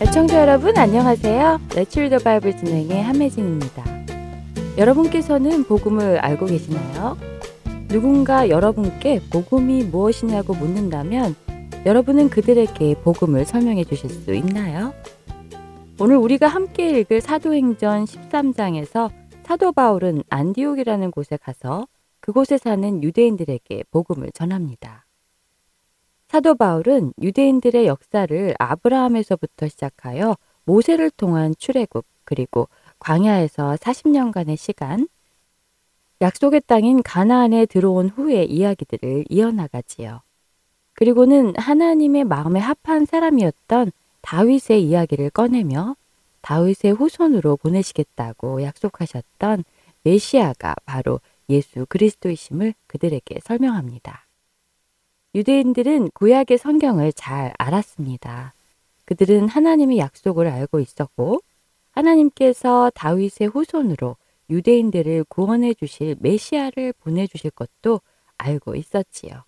애청자 여러분 안녕하세요. Let's Read the Bible 진행의 함혜진입니다. 여러분께서는 복음을 알고 계시나요? 누군가 여러분께 복음이 무엇이냐고 묻는다면 여러분은 그들에게 복음을 설명해 주실 수 있나요? 오늘 우리가 함께 읽을 사도행전 13장에서 사도 바울은 안디옥이라는 곳에 가서 그곳에 사는 유대인들에게 복음을 전합니다. 사도 바울은 유대인들의 역사를 아브라함에서부터 시작하여 모세를 통한 출애굽, 그리고 광야에서 40년간의 시간, 약속의 땅인 가나안에 들어온 후의 이야기들을 이어나가지요. 그리고는 하나님의 마음에 합한 사람이었던 다윗의 이야기를 꺼내며 다윗의 후손으로 보내시겠다고 약속하셨던 메시아가 바로 예수 그리스도이심을 그들에게 설명합니다. 유대인들은 구약의 성경을 잘 알았습니다. 그들은 하나님의 약속을 알고 있었고 하나님께서 다윗의 후손으로 유대인들을 구원해 주실 메시아를 보내주실 것도 알고 있었지요.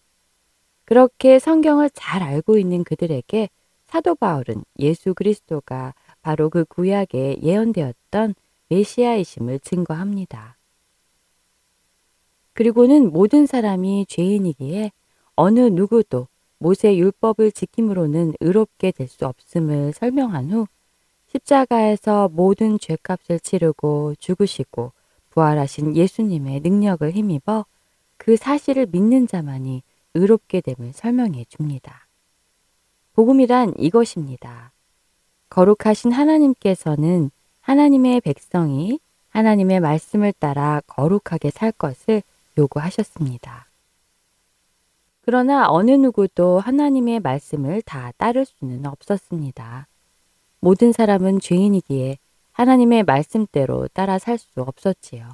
그렇게 성경을 잘 알고 있는 그들에게 사도 바울은 예수 그리스도가 바로 그 구약에 예언되었던 메시아이심을 증거합니다. 그리고는 모든 사람이 죄인이기에 어느 누구도 모세 율법을 지킴으로는 의롭게 될 수 없음을 설명한 후 십자가에서 모든 죄값을 치르고 죽으시고 부활하신 예수님의 능력을 힘입어 그 사실을 믿는 자만이 의롭게 됨을 설명해 줍니다. 복음이란 이것입니다. 거룩하신 하나님께서는 하나님의 백성이 하나님의 말씀을 따라 거룩하게 살 것을 요구하셨습니다. 그러나 어느 누구도 하나님의 말씀을 다 따를 수는 없었습니다. 모든 사람은 죄인이기에 하나님의 말씀대로 따라 살 수 없었지요.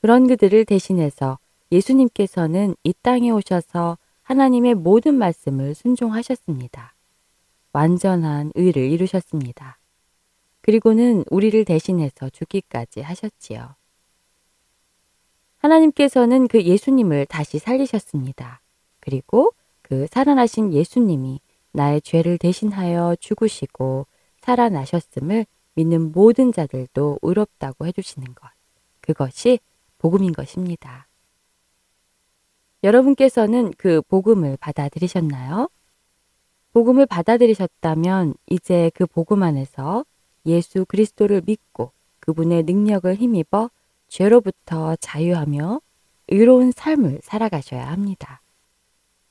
그런 그들을 대신해서 예수님께서는 이 땅에 오셔서 하나님의 모든 말씀을 순종하셨습니다. 완전한 의를 이루셨습니다. 그리고는 우리를 대신해서 죽기까지 하셨지요. 하나님께서는 그 예수님을 다시 살리셨습니다. 그리고 그 살아나신 예수님이 나의 죄를 대신하여 죽으시고 살아나셨음을 믿는 모든 자들도 의롭다고 해주시는 것, 그것이 복음인 것입니다. 여러분께서는 그 복음을 받아들이셨나요? 복음을 받아들이셨다면 이제 그 복음 안에서 예수 그리스도를 믿고 그분의 능력을 힘입어 죄로부터 자유하며 의로운 삶을 살아가셔야 합니다.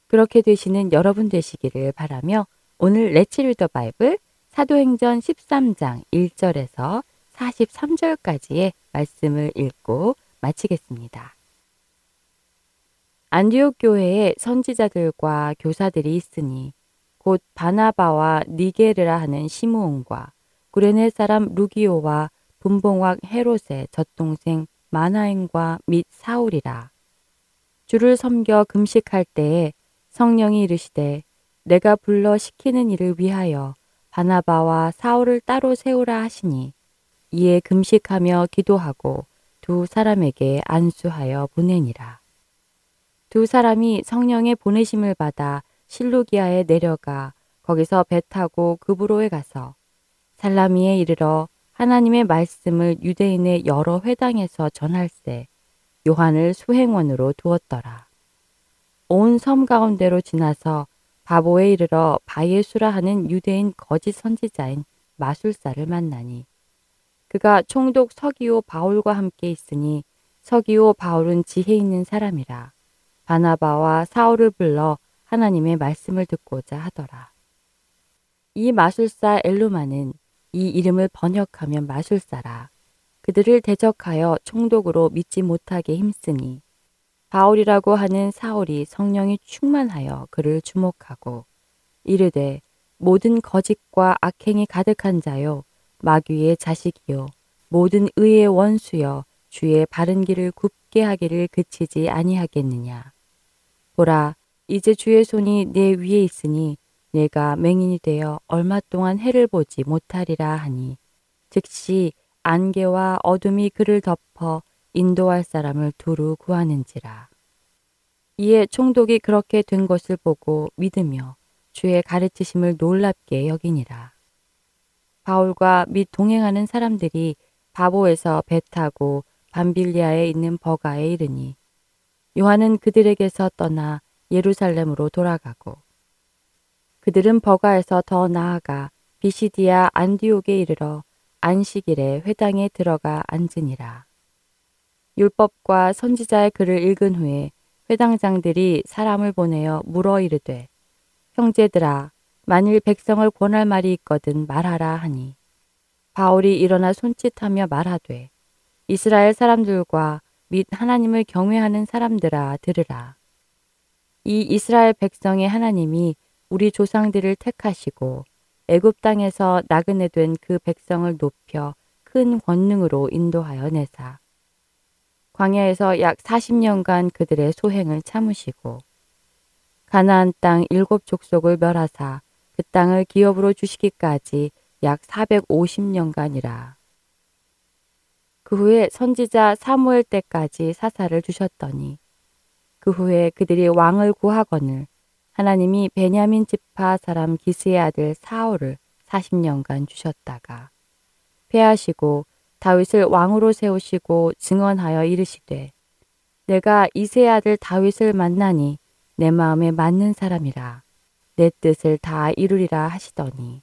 그렇게 되시는 여러분 되시기를 바라며 오늘 Let's Read the Bible 사도행전 13장 1절에서 43절까지의 말씀을 읽고 마치겠습니다. 안디옥 교회에 선지자들과 교사들이 있으니 곧 바나바와 니게르라 하는 시므온과 구레네 사람 루기오와 분봉왕 헤롯의 젖동생 마나행과 및 사울이라. 주를 섬겨 금식할 때에 성령이 이르시되 내가 불러 시키는 일을 위하여 바나바와 사울을 따로 세우라 하시니 이에 금식하며 기도하고 두 사람에게 안수하여 보내니라. 두 사람이 성령의 보내심을 받아 실루기아에 내려가 거기서 배 타고 그브로에 가서 살라미에 이르러 하나님의 말씀을 유대인의 여러 회당에서 전할세 요한을 수행원으로 두었더라. 온 섬 가운데로 지나서 바보에 이르러 바예수라 하는 유대인 거짓 선지자인 마술사를 만나니 그가 총독 서기오 바울과 함께 있으니 서기오 바울은 지혜 있는 사람이라. 바나바와 사울을 불러 하나님의 말씀을 듣고자 하더라. 이 마술사 엘루마는 이 이름을 번역하면 마술사라. 그들을 대적하여 총독으로 믿지 못하게 힘쓰니 바울이라고 하는 사울이 성령이 충만하여 그를 주목하고 이르되 모든 거짓과 악행이 가득한 자요 마귀의 자식이요 모든 의의 원수여 주의 바른 길을 굽게 하기를 그치지 아니하겠느냐. 보라, 이제 주의 손이 내 위에 있으니 내가 맹인이 되어 얼마 동안 해를 보지 못하리라 하니 즉시 안개와 어둠이 그를 덮어 인도할 사람을 두루 구하는지라. 이에 총독이 그렇게 된 것을 보고 믿으며 주의 가르치심을 놀랍게 여기니라. 바울과 및 동행하는 사람들이 바보에서 배 타고 밤빌리아에 있는 버가에 이르니 요한은 그들에게서 떠나 예루살렘으로 돌아가고 그들은 버가에서 더 나아가 비시디아 안디옥에 이르러 안식일에 회당에 들어가 앉으니라. 율법과 선지자의 글을 읽은 후에 회당장들이 사람을 보내어 물어 이르되 형제들아 만일 백성을 권할 말이 있거든 말하라 하니 바울이 일어나 손짓하며 말하되 이스라엘 사람들과 및 하나님을 경외하는 사람들아 들으라. 이 이스라엘 백성의 하나님이 우리 조상들을 택하시고 애굽 땅에서 나그네 된 그 백성을 높여 큰 권능으로 인도하여 내사 광야에서 약 40년간 그들의 소행을 참으시고 가나안 땅 7족속을 멸하사 그 땅을 기업으로 주시기까지 약 450년간이라. 그 후에 선지자 사무엘 때까지 사사를 두셨더니 그 후에 그들이 왕을 구하거늘 하나님이 베냐민 지파 사람 기스의 아들 사울을 40년간 주셨다가 폐하시고 다윗을 왕으로 세우시고 증언하여 이르시되 내가 이새의 아들 다윗을 만나니 내 마음에 맞는 사람이라 내 뜻을 다 이루리라 하시더니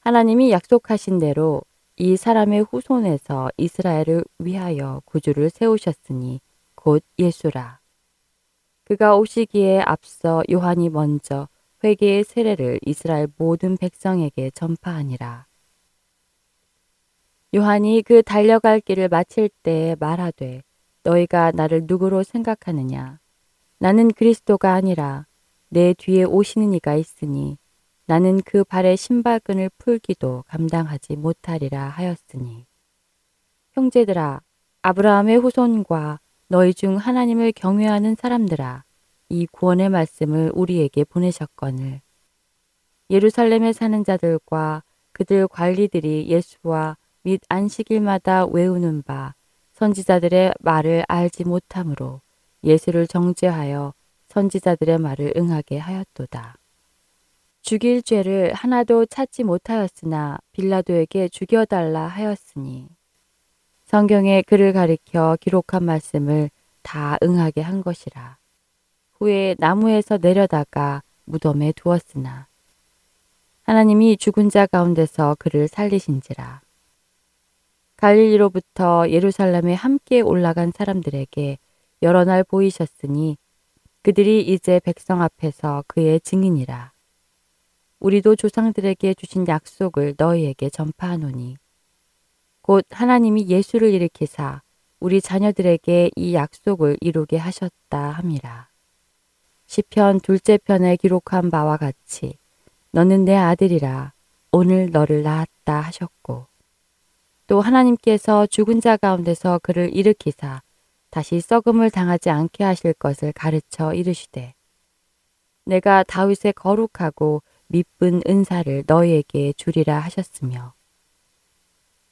하나님이 약속하신 대로 이 사람의 후손에서 이스라엘을 위하여 구주를 세우셨으니 곧 예수라. 그가 오시기에 앞서 요한이 먼저 회개의 세례를 이스라엘 모든 백성에게 전파하니라. 요한이 그 달려갈 길을 마칠 때에 말하되 너희가 나를 누구로 생각하느냐. 나는 그리스도가 아니라 내 뒤에 오시는 이가 있으니 나는 그 발의 신발끈을 풀기도 감당하지 못하리라 하였으니. 형제들아, 아브라함의 후손과 너희 중 하나님을 경외하는 사람들아, 이 구원의 말씀을 우리에게 보내셨거늘. 예루살렘에 사는 자들과 그들 관리들이 예수와 및 안식일마다 외우는 바 선지자들의 말을 알지 못함으로 예수를 정죄하여 선지자들의 말을 응하게 하였도다. 죽일 죄를 하나도 찾지 못하였으나 빌라도에게 죽여달라 하였으니 성경에 그를 가리켜 기록한 말씀을 다 응하게 한 것이라. 후에 나무에서 내려다가 무덤에 두었으나 하나님이 죽은 자 가운데서 그를 살리신지라. 갈릴리로부터 예루살렘에 함께 올라간 사람들에게 여러 날 보이셨으니 그들이 이제 백성 앞에서 그의 증인이라. 우리도 조상들에게 주신 약속을 너희에게 전파하노니 곧 하나님이 예수를 일으키사 우리 자녀들에게 이 약속을 이루게 하셨다 함이라. 시편 둘째 편에 기록한 바와 같이 너는 내 아들이라 오늘 너를 낳았다 하셨고 또 하나님께서 죽은 자 가운데서 그를 일으키사 다시 썩음을 당하지 않게 하실 것을 가르쳐 이르시되 내가 다윗의 거룩하고 미쁜 은사를 너희에게 주리라 하셨으며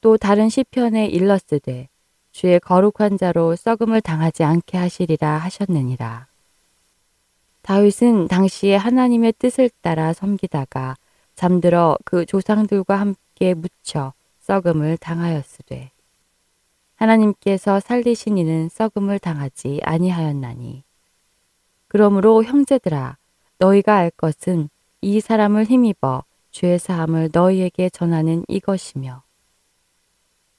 또 다른 시편에 일렀으되 주의 거룩한 자로 썩음을 당하지 않게 하시리라 하셨느니라. 다윗은 당시에 하나님의 뜻을 따라 섬기다가 잠들어 그 조상들과 함께 묻혀 썩음을 당하였으되 하나님께서 살리신 이는 썩음을 당하지 아니하였나니 그러므로 형제들아 너희가 알 것은 이 사람을 힘입어 죄 사함을 너희에게 전하는 이것이며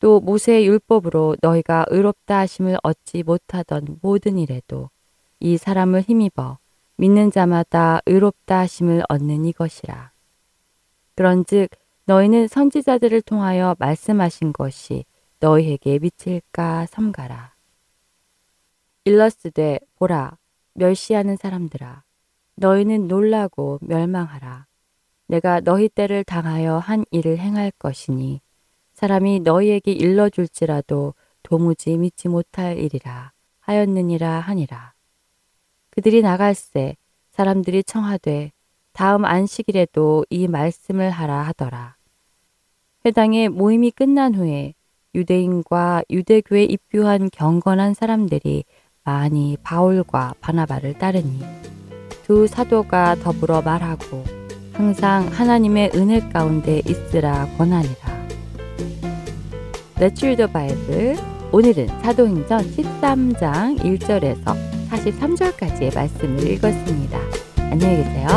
또 모세의 율법으로 너희가 의롭다 하심을 얻지 못하던 모든 일에도 이 사람을 힘입어 믿는 자마다 의롭다 하심을 얻는 이것이라. 그런즉 너희는 선지자들을 통하여 말씀하신 것이 너희에게 미칠까 삼가라. 일러스되 보라, 멸시하는 사람들아, 너희는 놀라고 멸망하라. 내가 너희 때를 당하여 한 일을 행할 것이니 사람이 너희에게 일러줄지라도 도무지 믿지 못할 일이라 하였느니라 하니라. 그들이 나갈새 사람들이 청하되 다음 안식일에도 이 말씀을 하라 하더라. 회당의 모임이 끝난 후에 유대인과 유대교에 입교한 경건한 사람들이 많이 바울과 바나바를 따르니 두 사도가 더불어 말하고 항상 하나님의 은혜 가운데 있으라 권하니라. Let's read the Bible. 오늘은 사도행전 13장 1절에서 43절까지의 말씀을 읽었습니다. 안녕히 계세요.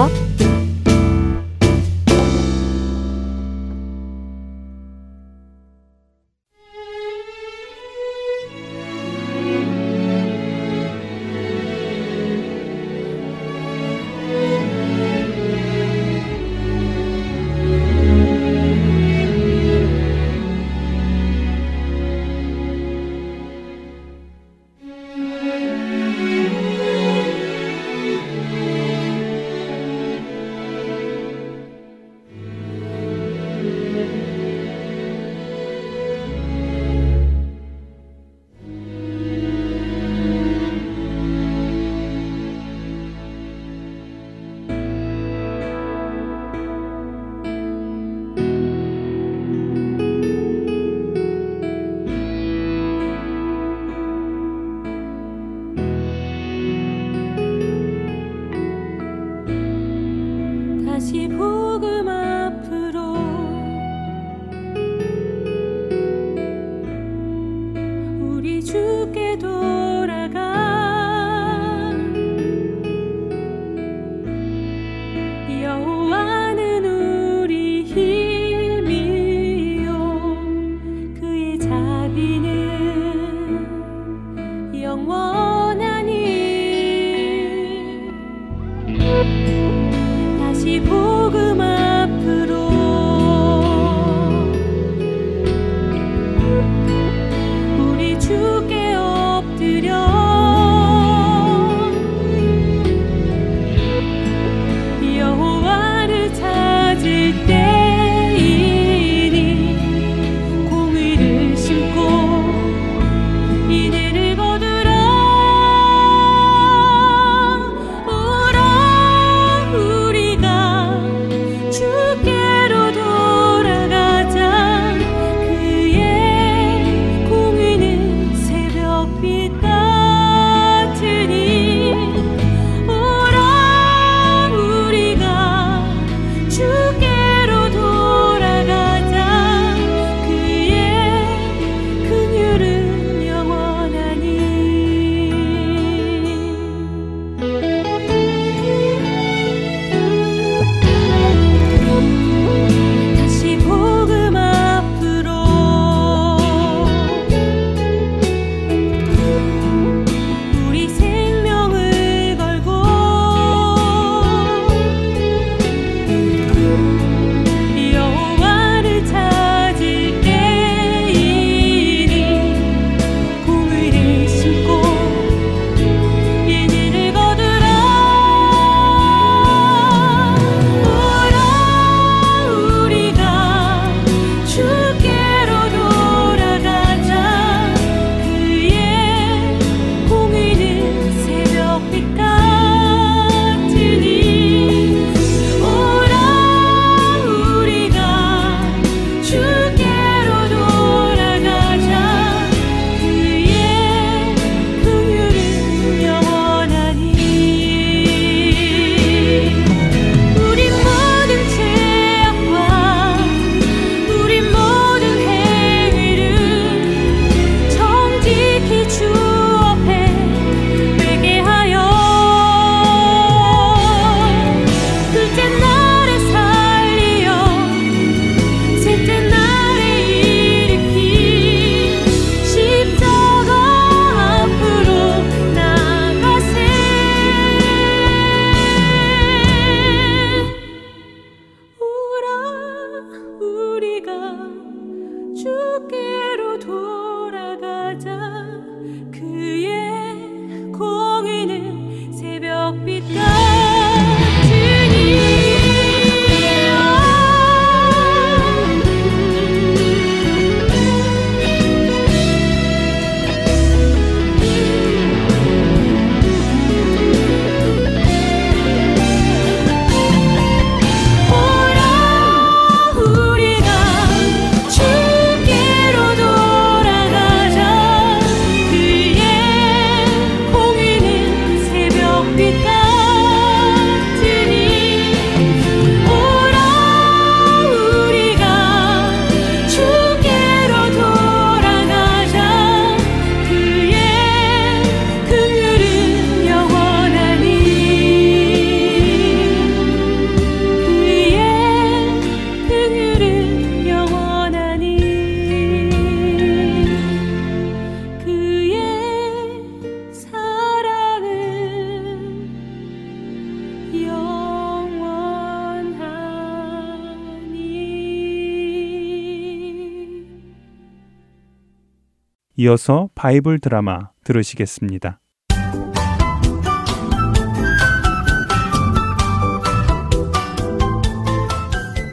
이어서 바이블 드라마 들으시겠습니다.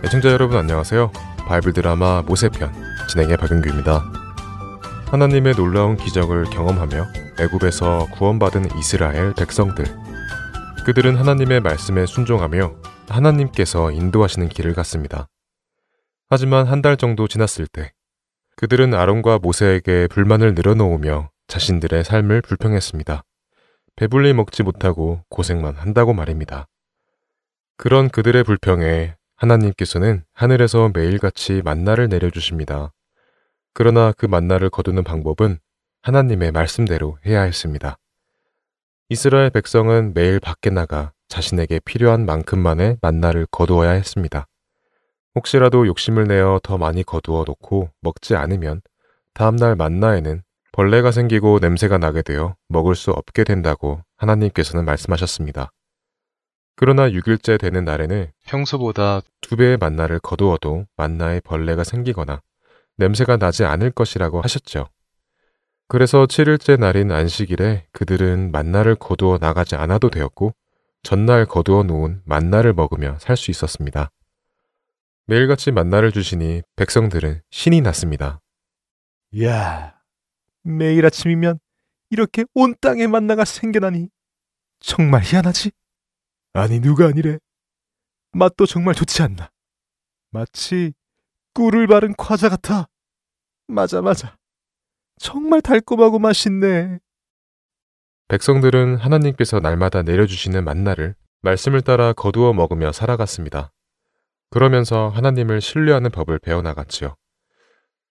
시청자 여러분 안녕하세요. 바이블 드라마 모세편 진행의 박은규입니다. 하나님의 놀라운 기적을 경험하며 애굽에서 구원받은 이스라엘 백성들, 그들은 하나님의 말씀에 순종하며 하나님께서 인도하시는 길을 갔습니다. 하지만 한 달 정도 지났을 때 그들은 아론과 모세에게 불만을 늘어놓으며 자신들의 삶을 불평했습니다. 배불리 먹지 못하고 고생만 한다고 말입니다. 그런 그들의 불평에 하나님께서는 하늘에서 매일같이 만나를 내려주십니다. 그러나 그 만나를 거두는 방법은 하나님의 말씀대로 해야 했습니다. 이스라엘 백성은 매일 밖에 나가 자신에게 필요한 만큼만의 만나를 거두어야 했습니다. 혹시라도 욕심을 내어 더 많이 거두어 놓고 먹지 않으면 다음날 만나에는 벌레가 생기고 냄새가 나게 되어 먹을 수 없게 된다고 하나님께서는 말씀하셨습니다. 그러나 6일째 되는 날에는 평소보다 2배의 만나를 거두어도 만나에 벌레가 생기거나 냄새가 나지 않을 것이라고 하셨죠. 그래서 7일째 날인 안식일에 그들은 만나를 거두어 나가지 않아도 되었고 전날 거두어 놓은 만나를 먹으며 살 수 있었습니다. 매일같이 만나를 주시니 백성들은 신이 났습니다. 이야, 매일 아침이면 이렇게 온 땅에 만나가 생겨나니 정말 희한하지? 아니 누가 아니래. 맛도 정말 좋지 않나. 마치 꿀을 바른 과자 같아. 맞아. 정말 달콤하고 맛있네. 백성들은 하나님께서 날마다 내려주시는 만나를 말씀을 따라 거두어 먹으며 살아갔습니다. 그러면서 하나님을 신뢰하는 법을 배워나갔지요.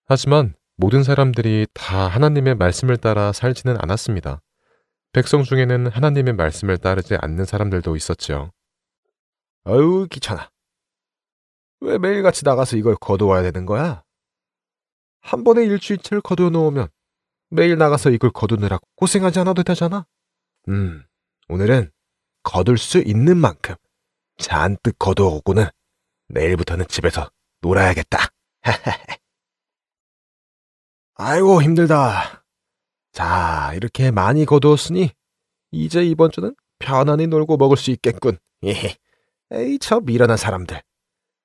하지만 모든 사람들이 다 하나님의 말씀을 따라 살지는 않았습니다. 백성 중에는 하나님의 말씀을 따르지 않는 사람들도 있었지요. 아유 귀찮아. 왜 매일같이 나가서 이걸 거두어야 되는 거야? 한 번에 일주일치를 거두어 놓으면 매일 나가서 이걸 거두느라 고생하지 않아도 되잖아. 오늘은 거둘 수 있는 만큼 잔뜩 거두어 오고는 내일부터는 집에서 놀아야겠다. 아이고 힘들다. 자, 이렇게 많이 거두었으니 이제 이번 주는 편안히 놀고 먹을 수 있겠군. 에이, 저 미련한 사람들.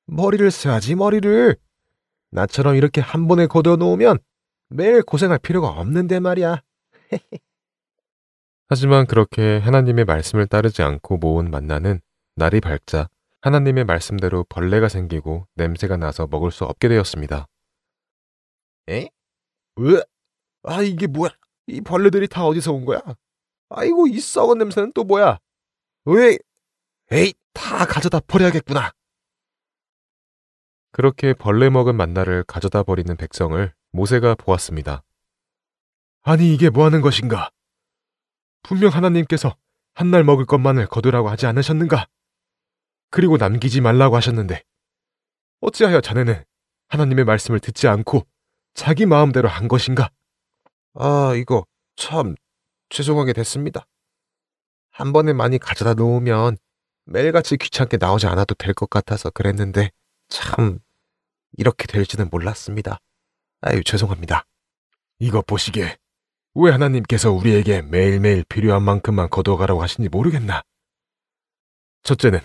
머리를 써야지, 머리를. 나처럼 이렇게 한 번에 거두어 놓으면 매일 고생할 필요가 없는데 말이야. 하지만 그렇게 하나님의 말씀을 따르지 않고 모은 만나는 날이 밝자 하나님의 말씀대로 벌레가 생기고 냄새가 나서 먹을 수 없게 되었습니다. 에? 으? 아, 이게 뭐야? 이 벌레들이 다 어디서 온 거야? 아이고 이 썩은 냄새는 또 뭐야? 왜? 에이 다 가져다 버려야겠구나. 그렇게 벌레 먹은 만나를 가져다 버리는 백성을 모세가 보았습니다. 아니 이게 뭐 하는 것인가? 분명 하나님께서 한 날 먹을 것만을 거두라고 하지 않으셨는가? 그리고 남기지 말라고 하셨는데 어찌하여 자네는 하나님의 말씀을 듣지 않고 자기 마음대로 한 것인가? 아, 이거 참 죄송하게 됐습니다. 한 번에 많이 가져다 놓으면 매일같이 귀찮게 나오지 않아도 될 것 같아서 그랬는데 참 이렇게 될지는 몰랐습니다. 아유, 죄송합니다. 이거 보시게. 왜 하나님께서 우리에게 매일매일 필요한 만큼만 거두어가라고 하신지 모르겠나? 첫째는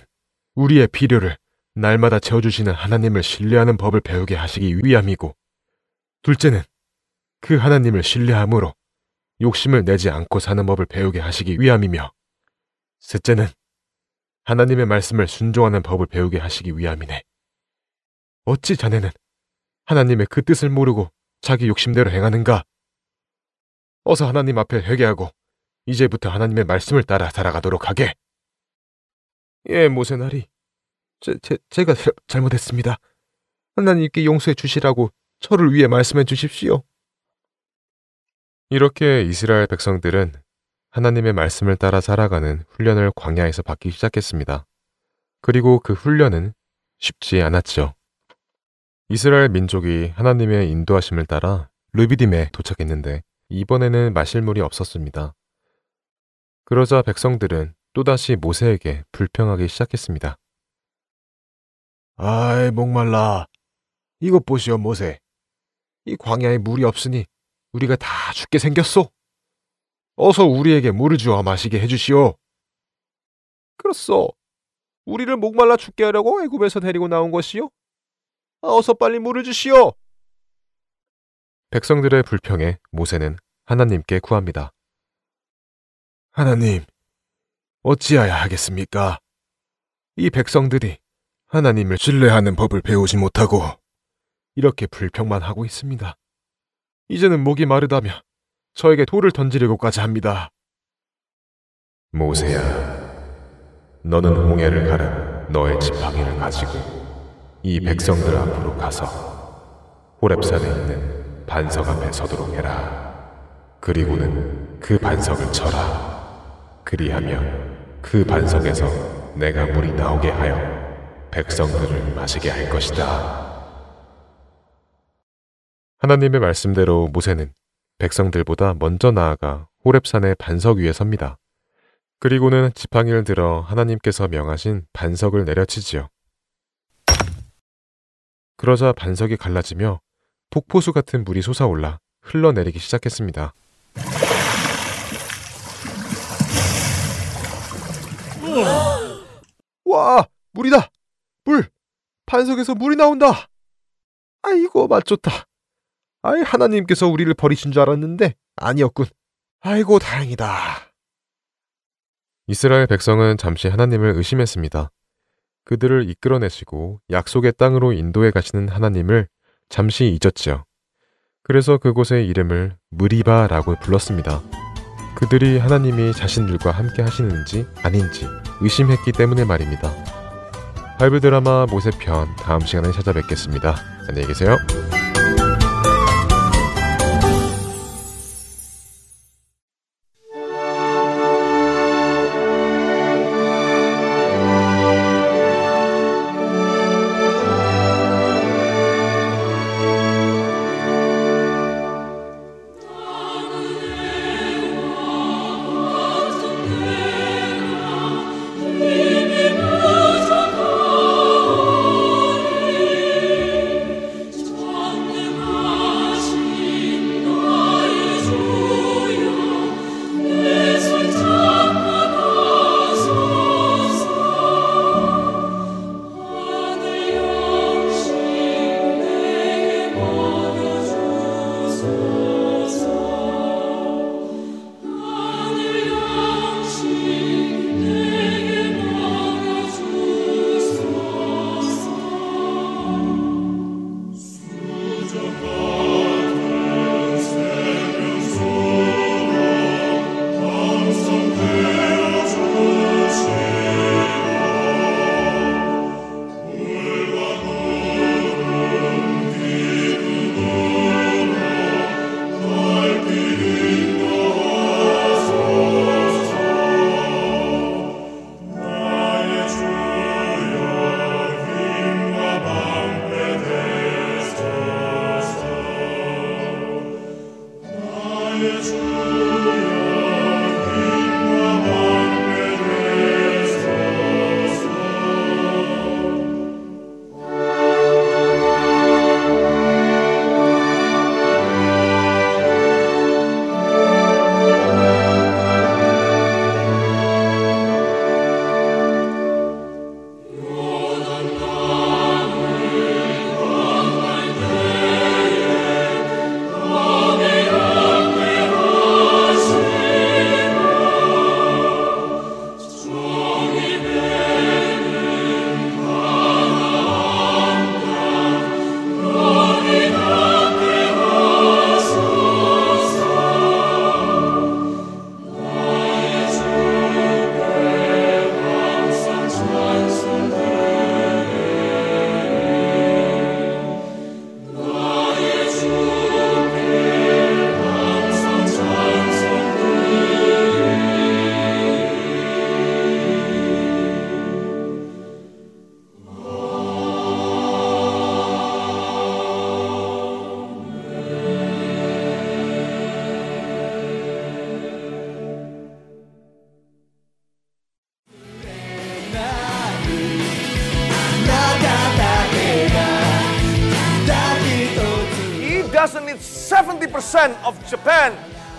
우리의 필요를 날마다 채워주시는 하나님을 신뢰하는 법을 배우게 하시기 위함이고, 둘째는 그 하나님을 신뢰함으로 욕심을 내지 않고 사는 법을 배우게 하시기 위함이며, 셋째는 하나님의 말씀을 순종하는 법을 배우게 하시기 위함이네. 어찌 자네는 하나님의 그 뜻을 모르고 자기 욕심대로 행하는가? 어서 하나님 앞에 회개하고 이제부터 하나님의 말씀을 따라 살아가도록 하게. 예, 모세나리. 제가 잘못했습니다. 하나님께 용서해 주시라고 저를 위해 말씀해 주십시오. 이렇게 이스라엘 백성들은 하나님의 말씀을 따라 살아가는 훈련을 광야에서 받기 시작했습니다. 그리고 그 훈련은 쉽지 않았죠. 이스라엘 민족이 하나님의 인도하심을 따라 르비딤에 도착했는데 이번에는 마실 물이 없었습니다. 그러자 백성들은 또다시 모세에게 불평하기 시작했습니다. 아이 목말라. 이것 보시오 모세. 이 광야에 물이 없으니 우리가 다 죽게 생겼소. 어서 우리에게 물을 주어 마시게 해주시오. 그렇소. 우리를 목말라 죽게 하려고 애굽에서 데리고 나온 것이요. 어서 빨리 물을 주시오. 백성들의 불평에 모세는 하나님께 구합니다. 하나님, 어찌하야 하겠습니까? 이 백성들이 하나님을 신뢰하는 법을 배우지 못하고 이렇게 불평만 하고 있습니다. 이제는 목이 마르다며 저에게 돌을 던지려고까지 합니다. 모세야, 너는 홍해를 가른 너의 지팡이를 가지고 이 백성들 앞으로 가서 호렙산에 있는 반석 앞에 서도록 해라. 그리고는 그 반석을 쳐라. 그리하면 그 반석에서 내가 물이 나오게 하여 백성들을 마시게 할 것이다. 하나님의 말씀대로 모세는 백성들보다 먼저 나아가 호렙산의 반석 위에 섭니다. 그리고는 지팡이를 들어 하나님께서 명하신 반석을 내려치지요. 그러자 반석이 갈라지며 폭포수 같은 물이 솟아올라 흘러내리기 시작했습니다. 와! 물이다! 물! 반석에서 물이 나온다! 아이고, 맛 좋다! 아이, 하나님께서 우리를 버리신 줄 알았는데 아니었군. 아이고, 다행이다. 이스라엘 백성은 잠시 하나님을 의심했습니다. 그들을 이끌어내시고 약속의 땅으로 인도해 가시는 하나님을 잠시 잊었지요. 그래서 그곳의 이름을 무리바라고 불렀습니다. 그들이 하나님이 자신들과 함께 하시는지 아닌지 의심했기 때문에 말입니다. 바이블 드라마 모세편, 다음 시간에 찾아뵙겠습니다. 안녕히 계세요. 70% of Japan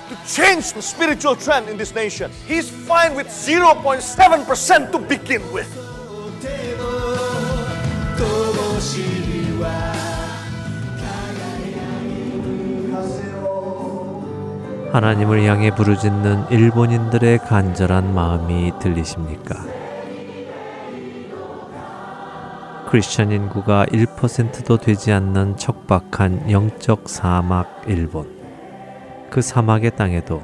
to change the spiritual trend in this nation. He's fine with 0.7% to begin with. 하나님을 향해 부르짖는 일본인들의 간절한 마음이 들리십니까? 크리스천 인구가 1%도 되지 않는 척박한 영적 사막 일본. 그 사막의 땅에도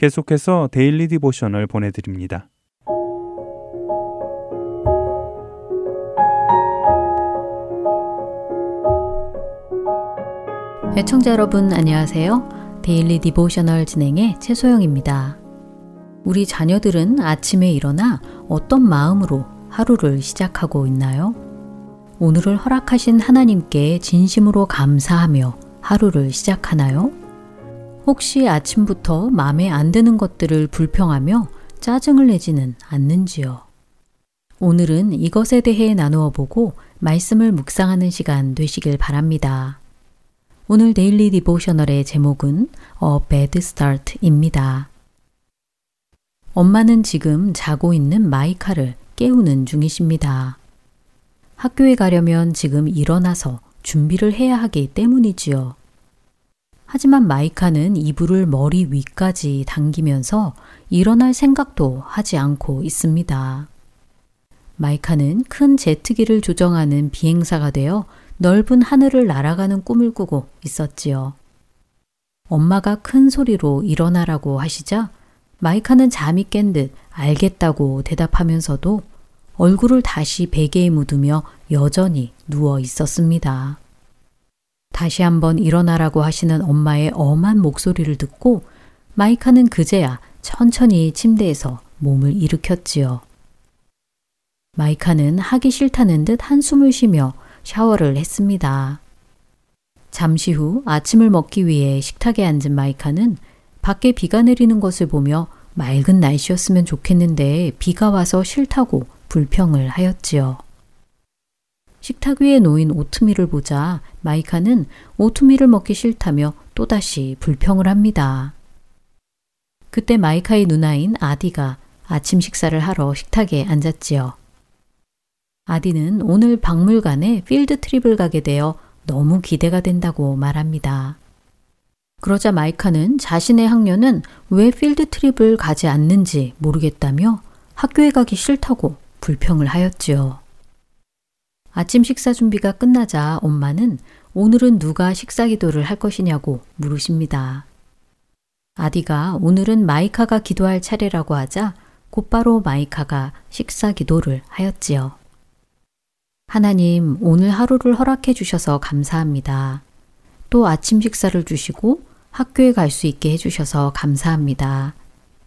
계속해서 데일리 디보셔널 보내드립니다. 애청자 여러분 안녕하세요. 데일리 디보셔널 진행의 최소영입니다. 우리 자녀들은 아침에 일어나 어떤 마음으로 하루를 시작하고 있나요? 오늘을 허락하신 하나님께 진심으로 감사하며 하루를 시작하나요? 혹시 아침부터 마음에 안 드는 것들을 불평하며 짜증을 내지는 않는지요? 오늘은 이것에 대해 나누어 보고 말씀을 묵상하는 시간 되시길 바랍니다. 오늘 데일리 디보셔널의 제목은 A Bad Start입니다. 엄마는 지금 자고 있는 마이카를 깨우는 중이십니다. 학교에 가려면 지금 일어나서 준비를 해야 하기 때문이지요. 하지만 마이카는 이불을 머리 위까지 당기면서 일어날 생각도 하지 않고 있습니다. 마이카는 큰 제트기를 조정하는 비행사가 되어 넓은 하늘을 날아가는 꿈을 꾸고 있었지요. 엄마가 큰 소리로 일어나라고 하시자 마이카는 잠이 깬 듯 알겠다고 대답하면서도 얼굴을 다시 베개에 묻으며 여전히 누워 있었습니다. 다시 한번 일어나라고 하시는 엄마의 엄한 목소리를 듣고 마이카는 그제야 천천히 침대에서 몸을 일으켰지요. 마이카는 하기 싫다는 듯 한숨을 쉬며 샤워를 했습니다. 잠시 후 아침을 먹기 위해 식탁에 앉은 마이카는 밖에 비가 내리는 것을 보며 맑은 날씨였으면 좋겠는데 비가 와서 싫다고 불평을 하였지요. 식탁 위에 놓인 오트밀을 보자 마이카는 오트밀을 먹기 싫다며 또다시 불평을 합니다. 그때 마이카의 누나인 아디가 아침 식사를 하러 식탁에 앉았지요. 아디는 오늘 박물관에 필드 트립을 가게 되어 너무 기대가 된다고 말합니다. 그러자 마이카는 자신의 학년은 왜 필드 트립을 가지 않는지 모르겠다며 학교에 가기 싫다고 불평을 하였지요. 아침 식사 준비가 끝나자 엄마는 오늘은 누가 식사 기도를 할 것이냐고 물으십니다. 아디가 오늘은 마이카가 기도할 차례라고 하자 곧바로 마이카가 식사 기도를 하였지요. 하나님, 오늘 하루를 허락해 주셔서 감사합니다. 또 아침 식사를 주시고 학교에 갈 수 있게 해주셔서 감사합니다.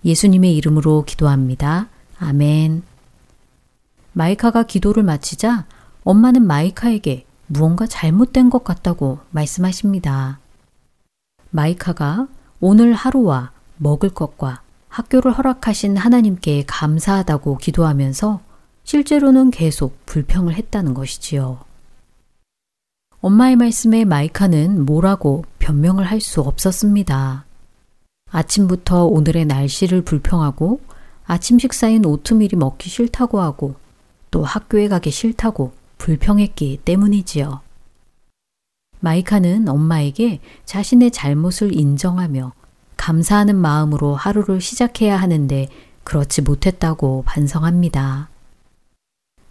예수님의 이름으로 기도합니다. 아멘. 마이카가 기도를 마치자 엄마는 마이카에게 무언가 잘못된 것 같다고 말씀하십니다. 마이카가 오늘 하루와 먹을 것과 학교를 허락하신 하나님께 감사하다고 기도하면서 실제로는 계속 불평을 했다는 것이지요. 엄마의 말씀에 마이카는 뭐라고 변명을 할 수 없었습니다. 아침부터 오늘의 날씨를 불평하고 아침 식사인 오트밀이 먹기 싫다고 하고 또 학교에 가기 싫다고 불평했기 때문이지요. 마이카는 엄마에게 자신의 잘못을 인정하며 감사하는 마음으로 하루를 시작해야 하는데 그렇지 못했다고 반성합니다.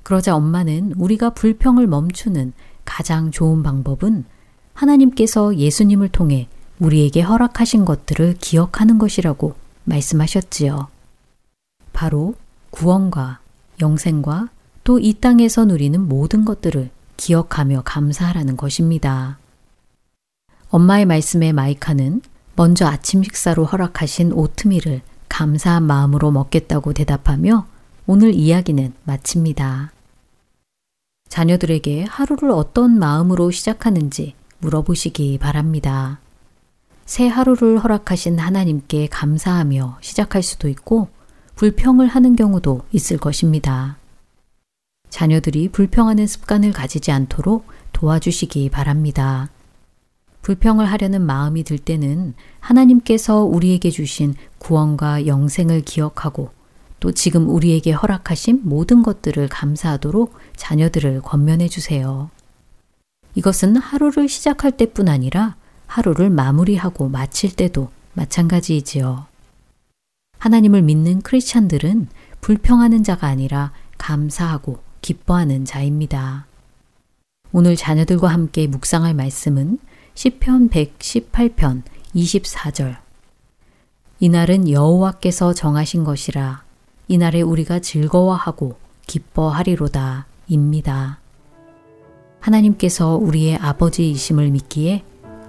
그러자 엄마는 우리가 불평을 멈추는 가장 좋은 방법은 하나님께서 예수님을 통해 우리에게 허락하신 것들을 기억하는 것이라고 말씀하셨지요. 바로 구원과 영생과 또 이 땅에서 누리는 모든 것들을 기억하며 감사하라는 것입니다. 엄마의 말씀에 마이카는 먼저 아침 식사로 허락하신 오트밀을 감사한 마음으로 먹겠다고 대답하며 오늘 이야기는 마칩니다. 자녀들에게 하루를 어떤 마음으로 시작하는지 물어보시기 바랍니다. 새 하루를 허락하신 하나님께 감사하며 시작할 수도 있고 불평을 하는 경우도 있을 것입니다. 자녀들이 불평하는 습관을 가지지 않도록 도와주시기 바랍니다. 불평을 하려는 마음이 들 때는 하나님께서 우리에게 주신 구원과 영생을 기억하고 또 지금 우리에게 허락하신 모든 것들을 감사하도록 자녀들을 권면해 주세요. 이것은 하루를 시작할 때뿐 아니라 하루를 마무리하고 마칠 때도 마찬가지이지요. 하나님을 믿는 크리스찬들은 불평하는 자가 아니라 감사하고 기뻐하는 자입니다. 오늘 자녀들과 함께 묵상할 말씀은 시편 118편 24절 이날은 여호와께서 정하신 것이라 이날에 우리가 즐거워하고 기뻐하리로다 입니다. 하나님께서 우리의 아버지이심을 믿기에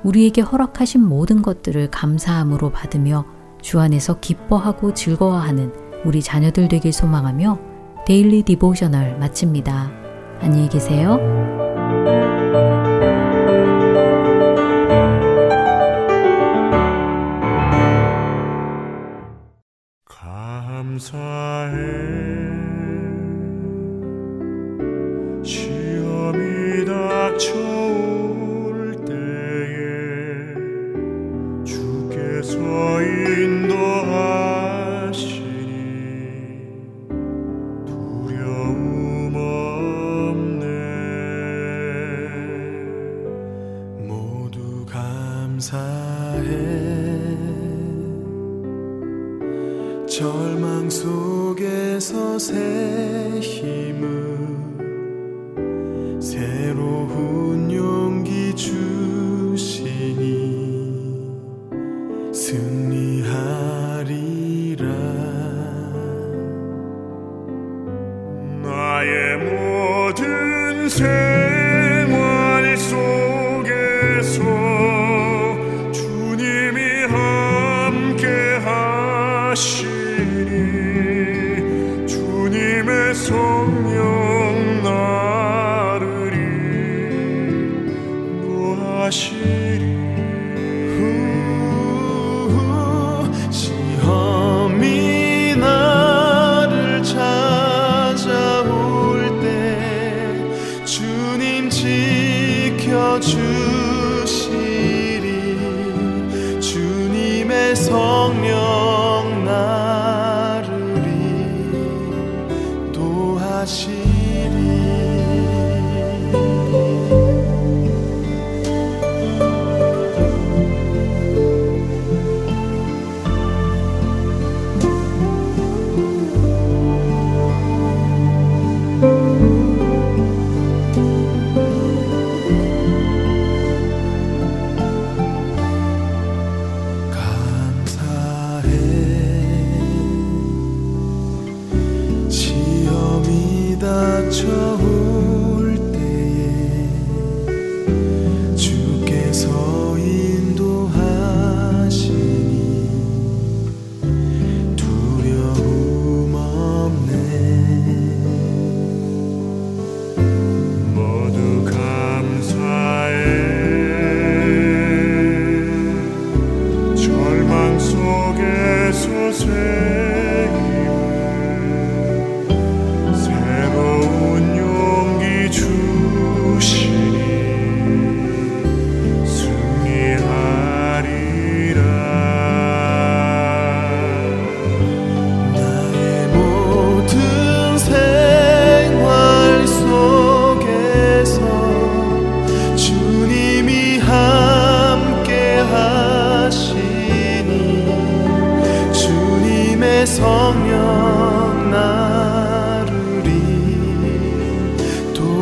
우리에게 허락하신 모든 것들을 감사함으로 받으며 주 안에서 기뻐하고 즐거워하는 우리 자녀들 되길 소망하며 데일리 디보셔널 마칩니다. 안녕히 계세요. 감사해 시험이 닥쳐올 때에 주께서 인도하시니 두려움 없네. 모두 감사해 절망 속에서 새 힘을 새로운 용기 주시니 승리하리라. 나의 모든 생활 속에서 주님이 함께하시니 성령 나를 인도하시리. 시험이 나를 찾아올 때 주님 지켜주시리. 주님의 성령 나를 인도하시리.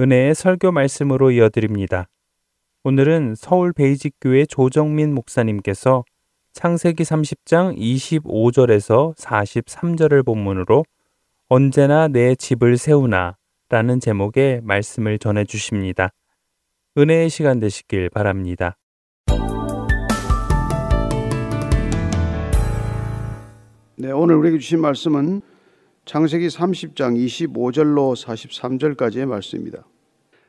은혜의 설교 말씀으로 이어드립니다. 오늘은 서울 베이직교회 조정민 목사님께서 창세기 30장 25절에서 43절을 본문으로 언제나 내 집을 세우나 라는 제목의 말씀을 전해주십니다. 은혜의 시간 되시길 바랍니다. 네, 오늘 우리에게 주신 말씀은 창세기 30장 25절로 43절까지의 말씀입니다.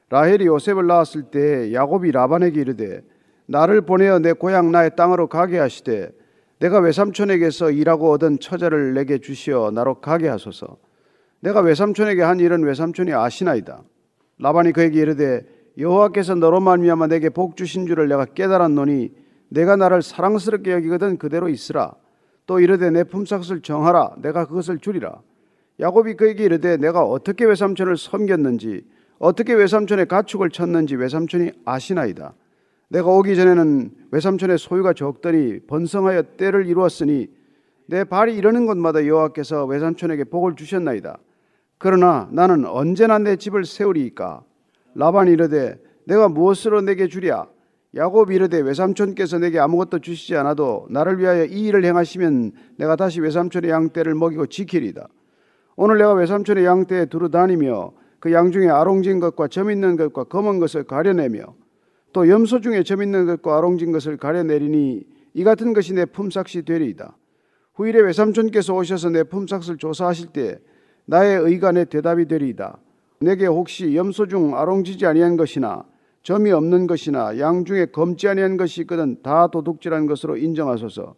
라헬이 요셉을 낳았을 때 야곱이 라반에게 이르되 나를 보내어 내 고향 나의 땅으로 가게 하시되 내가 외삼촌에게서 일하고 얻은 처자를 내게 주시어 나로 가게 하소서. 내가 외삼촌에게 한 일은 외삼촌이 아시나이다. 라반이 그에게 이르되 여호와께서 너로 말미암아 내게 복 주신 줄을 내가 깨달았노니 내가 나를 사랑스럽게 여기거든 그대로 있으라. 또 이르되 내 품삯을 정하라. 내가 그것을 주리라. 야곱이 그에게 이르되 내가 어떻게 외삼촌을 섬겼는지 어떻게 외삼촌의 가축을 쳤는지 외삼촌이 아시나이다. 내가 오기 전에는 외삼촌의 소유가 적더니 번성하여 때를 이루었으니 내 발이 이르는 곳마다 여호와께서 외삼촌에게 복을 주셨나이다. 그러나 나는 언제나 내 집을 세우리이까. 라반이 이르되 내가 무엇으로 내게 주랴. 야곱이 이르되 외삼촌께서 내게 아무것도 주시지 않아도 나를 위하여 이 일을 행하시면 내가 다시 외삼촌의 양떼를 먹이고 지키리다. 오늘 내가 외삼촌의 양떼에 두루 다니며 그 양 중에 아롱진 것과 점 있는 것과 검은 것을 가려내며 또 염소 중에 점 있는 것과 아롱진 것을 가려내리니 이 같은 것이 내 품삯이 되리이다. 후일에 외삼촌께서 오셔서 내 품삯을 조사하실 때 나의 의가 내 대답이 되리이다. 내게 혹시 염소 중 아롱지지 아니한 것이나 점이 없는 것이나 양 중에 검지 아니한 것이 있거든 다 도둑질한 것으로 인정하소서.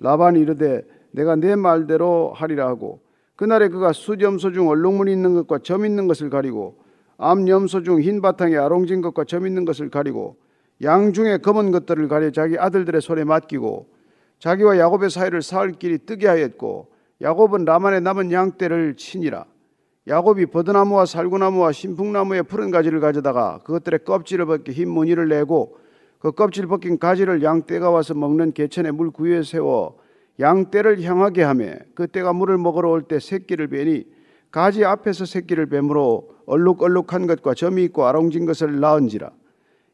라반이 이르되 내가 내 말대로 하리라 하고 그날에 그가 숫염소 중 얼룩무늬 있는 것과 점 있는 것을 가리고 암염소 중 흰 바탕에 아롱진 것과 점 있는 것을 가리고 양 중에 검은 것들을 가려 자기 아들들의 손에 맡기고 자기와 야곱의 사이를 사흘 길이 뜨게 하였고 야곱은 라만의 남은 양떼를 치니라. 야곱이 버드나무와 살구나무와 신풍나무의 푸른 가지를 가져다가 그것들의 껍질을 벗기 흰 무늬를 내고 그 껍질 벗긴 가지를 양떼가 와서 먹는 개천에 물 구유에 세워 양떼를 향하게 하며 그 떼가 물을 먹으러 올 때 새끼를 베니 가지 앞에서 새끼를 뱀으로 얼룩얼룩한 것과 점이 있고 아롱진 것을 낳은지라.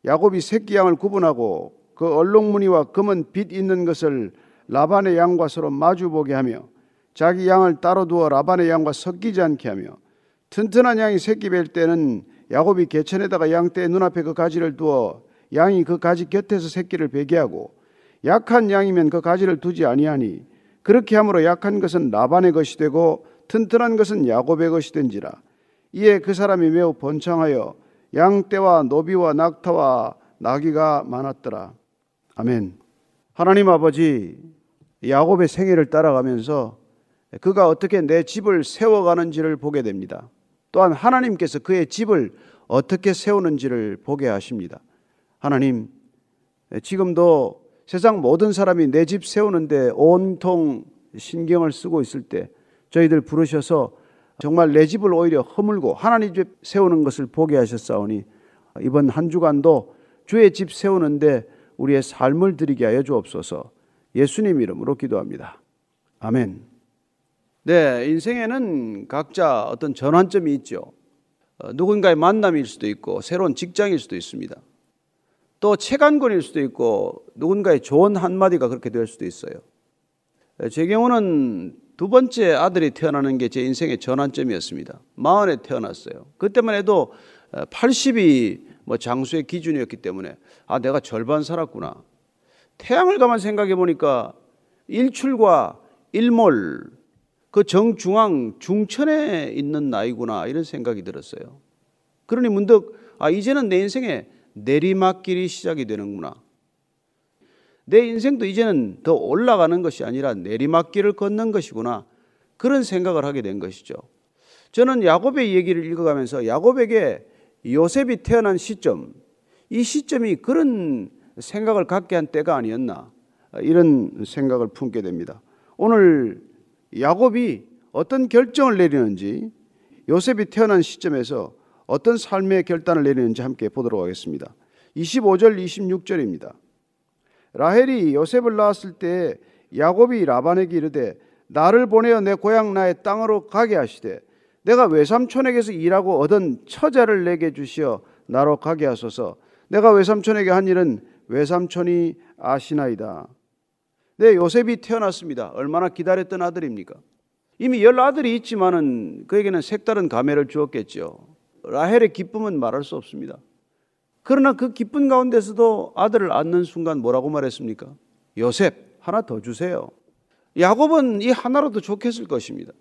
야곱이 새끼 양을 구분하고 그 얼룩무늬와 검은 빛 있는 것을 라반의 양과 서로 마주보게 하며 자기 양을 따로 두어 라반의 양과 섞이지 않게 하며 튼튼한 양이 새끼 뵐 때는 야곱이 개천에다가 양떼의 눈앞에 그 가지를 두어 양이 그 가지 곁에서 새끼를 베게 하고 약한 양이면 그 가지를 두지 아니하니 그렇게 함으로 약한 것은 라반의 것이 되고 튼튼한 것은 야곱의 것이 된지라. 이에 그 사람이 매우 번창하여 양떼와 노비와 낙타와 나귀가 많았더라. 아멘. 하나님 아버지, 야곱의 생애를 따라가면서 그가 어떻게 내 집을 세워가는지를 보게 됩니다. 또한 하나님께서 그의 집을 어떻게 세우는지를 보게 하십니다. 하나님, 지금도 세상 모든 사람이 내 집 세우는데 온통 신경을 쓰고 있을 때 저희들 부르셔서 정말 내 집을 오히려 허물고 하나님 집 세우는 것을 보게 하셨사오니 이번 한 주간도 주의 집 세우는데 우리의 삶을 드리게 하여 주옵소서. 예수님 이름으로 기도합니다. 아멘. 네, 인생에는 각자 어떤 전환점이 있죠. 누군가의 만남일 수도 있고 새로운 직장일 수도 있습니다. 또 책 한 권일 수도 있고 누군가의 조언 한마디가 그렇게 될 수도 있어요. 제 경우는 두 번째 아들이 태어나는 게 제 인생의 전환점이었습니다. 40에 태어났어요. 그때만 해도 80이 장수의 기준이었기 때문에 아, 내가 절반 살았구나. 태양을 가만 생각해 보니까 일출과 일몰, 그 정중앙 중천에 있는 나이구나, 이런 생각이 들었어요. 그러니 문득 아, 이제는 내 인생에 내리막길이 시작이 되는구나. 내 인생도 이제는 더 올라가는 것이 아니라 내리막길을 걷는 것이구나, 그런 생각을 하게 된 것이죠. 저는 야곱의 얘기를 읽어가면서 야곱에게 요셉이 태어난 시점, 이 시점이 그런 생각을 갖게 한 때가 아니었나, 이런 생각을 품게 됩니다. 오늘 야곱이 어떤 결정을 내리는지, 요셉이 태어난 시점에서 어떤 삶의 결단을 내리는지 함께 보도록 하겠습니다. 25절 26절입니다. 라헬이 요셉을 낳았을 때 야곱이 라반에게 이르되 나를 보내어 내 고향 나의 땅으로 가게 하시되 내가 외삼촌에게서 일하고 얻은 처자를 내게 주시어 나로 가게 하소서. 내가 외삼촌에게 한 일은 외삼촌이 아시나이다. 네, 요셉이 태어났습니다. 얼마나 기다렸던 아들입니까? 이미 열 아들이 있지만은 그에게는 색다른 감회를 주었겠죠. 라헬의 기쁨은 말할 수 없습니다. 그러나 그 기쁜 가운데서도 아들을 낳는 순간 뭐라고 말했습니까? 요셉, 하나 더 주세요. 야곱은 이 하나로도 좋겠을 것입니다.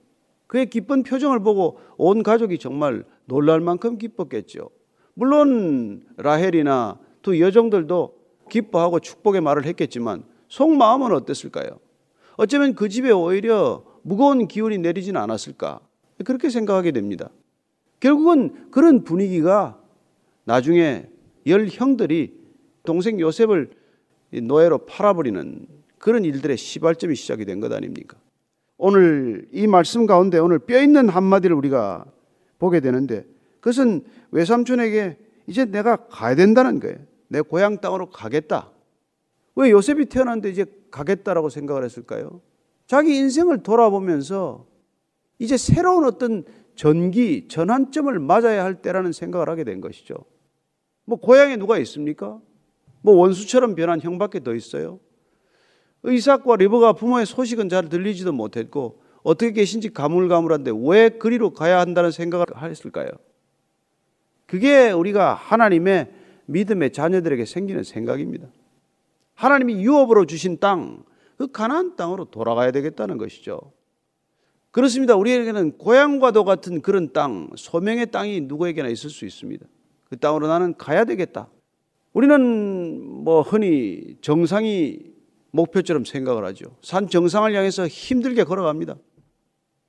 그의 기쁜 표정을 보고 온 가족이 정말 놀랄 만큼 기뻤겠죠. 물론 라헬이나 두 여종들도 기뻐하고 축복의 말을 했겠지만 속마음은 어땠을까요? 어쩌면 그 집에 오히려 무거운 기운이 내리진 않았을까, 그렇게 생각하게 됩니다. 결국은 그런 분위기가 나중에 열 형들이 동생 요셉을 노예로 팔아버리는 그런 일들의 시발점이 시작이 된 것 아닙니까? 오늘 이 말씀 가운데 오늘 뼈있는 한마디를 우리가 보게 되는데, 그것은 외삼촌에게 이제 내가 가야 된다는 거예요. 내 고향 땅으로 가겠다. 왜 요셉이 태어났는데 이제 가겠다라고 생각을 했을까요? 자기 인생을 돌아보면서 이제 새로운 어떤 전기, 전환점을 맞아야 할 때라는 생각을 하게 된 것이죠. 뭐 고향에 누가 있습니까? 뭐 원수처럼 변한 형밖에 더 있어요. 이삭과 리브가 부모의 소식은 잘 들리지도 못했고 어떻게 계신지 가물가물한데 왜 그리로 가야 한다는 생각을 했을까요? 그게 우리가 하나님의 믿음의 자녀들에게 생기는 생각입니다. 하나님이 유업으로 주신 땅, 그 가나안 땅으로 돌아가야 되겠다는 것이죠. 그렇습니다. 우리에게는 고향과도 같은 그런 땅, 소명의 땅이 누구에게나 있을 수 있습니다. 그 땅으로 나는 가야 되겠다. 우리는 뭐 흔히 정상이 목표처럼 생각을 하죠. 산 정상을 향해서 힘들게 걸어갑니다.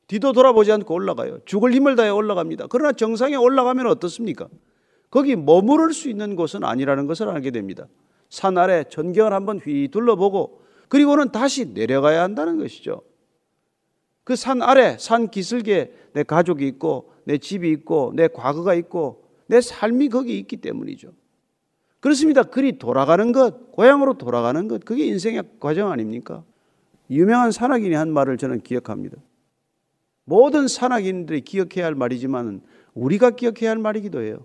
뒤도 돌아보지 않고 올라가요. 죽을 힘을 다해 올라갑니다. 그러나 정상에 올라가면 어떻습니까? 거기 머무를 수 있는 곳은 아니라는 것을 알게 됩니다. 산 아래 전경을 한번 휘둘러보고 그리고는 다시 내려가야 한다는 것이죠. 그 산 아래, 산 기슭에 내 가족이 있고 내 집이 있고 내 과거가 있고 내 삶이 거기 있기 때문이죠. 그렇습니다. 그리 돌아가는 것, 고향으로 돌아가는 것, 그게 인생의 과정 아닙니까? 유명한 산악인이 한 말을 저는 기억합니다. 모든 산악인들이 기억해야 할 말이지만 우리가 기억해야 할 말이기도 해요.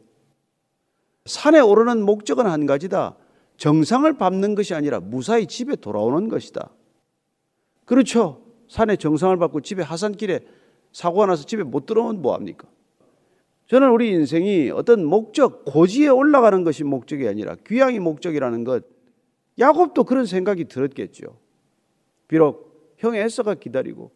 산에 오르는 목적은 한 가지다. 정상을 밟는 것이 아니라 무사히 집에 돌아오는 것이다. 그렇죠. 산에 정상을 밟고 집에 하산길에 사고가 나서 집에 못 들어오면 뭐합니까? 저는 우리 인생이 어떤 목적, 고지에 올라가는 것이 목적이 아니라 귀향이 목적이라는 것, 야곱도 그런 생각이 들었겠죠. 비록 형의 에서가 기다리고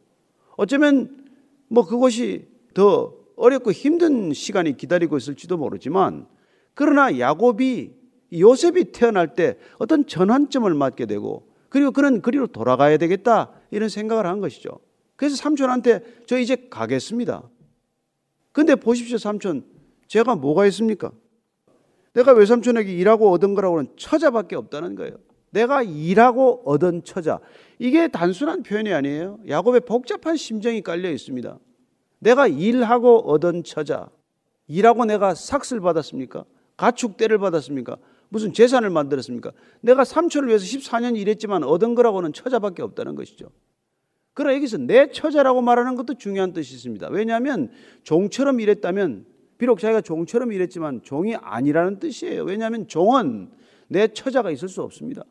어쩌면 뭐 그것이 더 어렵고 힘든 시간이 기다리고 있을지도 모르지만, 그러나 야곱이 요셉이 태어날 때 어떤 전환점을 맞게 되고 그리고 그는 그리로 돌아가야 되겠다, 이런 생각을 한 것이죠. 그래서 삼촌한테 저 이제 가겠습니다. 근데 보십시오 삼촌, 제가 뭐가 있습니까? 내가 외삼촌에게 일하고 얻은 거라고는 처자밖에 없다는 거예요. 내가 일하고 얻은 처자, 이게 단순한 표현이 아니에요. 야곱의 복잡한 심정이 깔려 있습니다. 내가 일하고 얻은 처자, 일하고 내가 삭슬 받았습니까? 가축대를 받았습니까? 무슨 재산을 만들었습니까? 내가 삼촌을 위해서 14년 일했지만 얻은 거라고는 처자밖에 없다는 것이죠. 그러나 여기서 내 처자라고 말하는 것도 중요한 뜻이 있습니다. 왜냐하면 종처럼 일했다면 비록 자기가 종처럼 일했지만 종이 아니라는 뜻이에요. 왜냐하면 종은 내 처자가 있을 수 없습니다.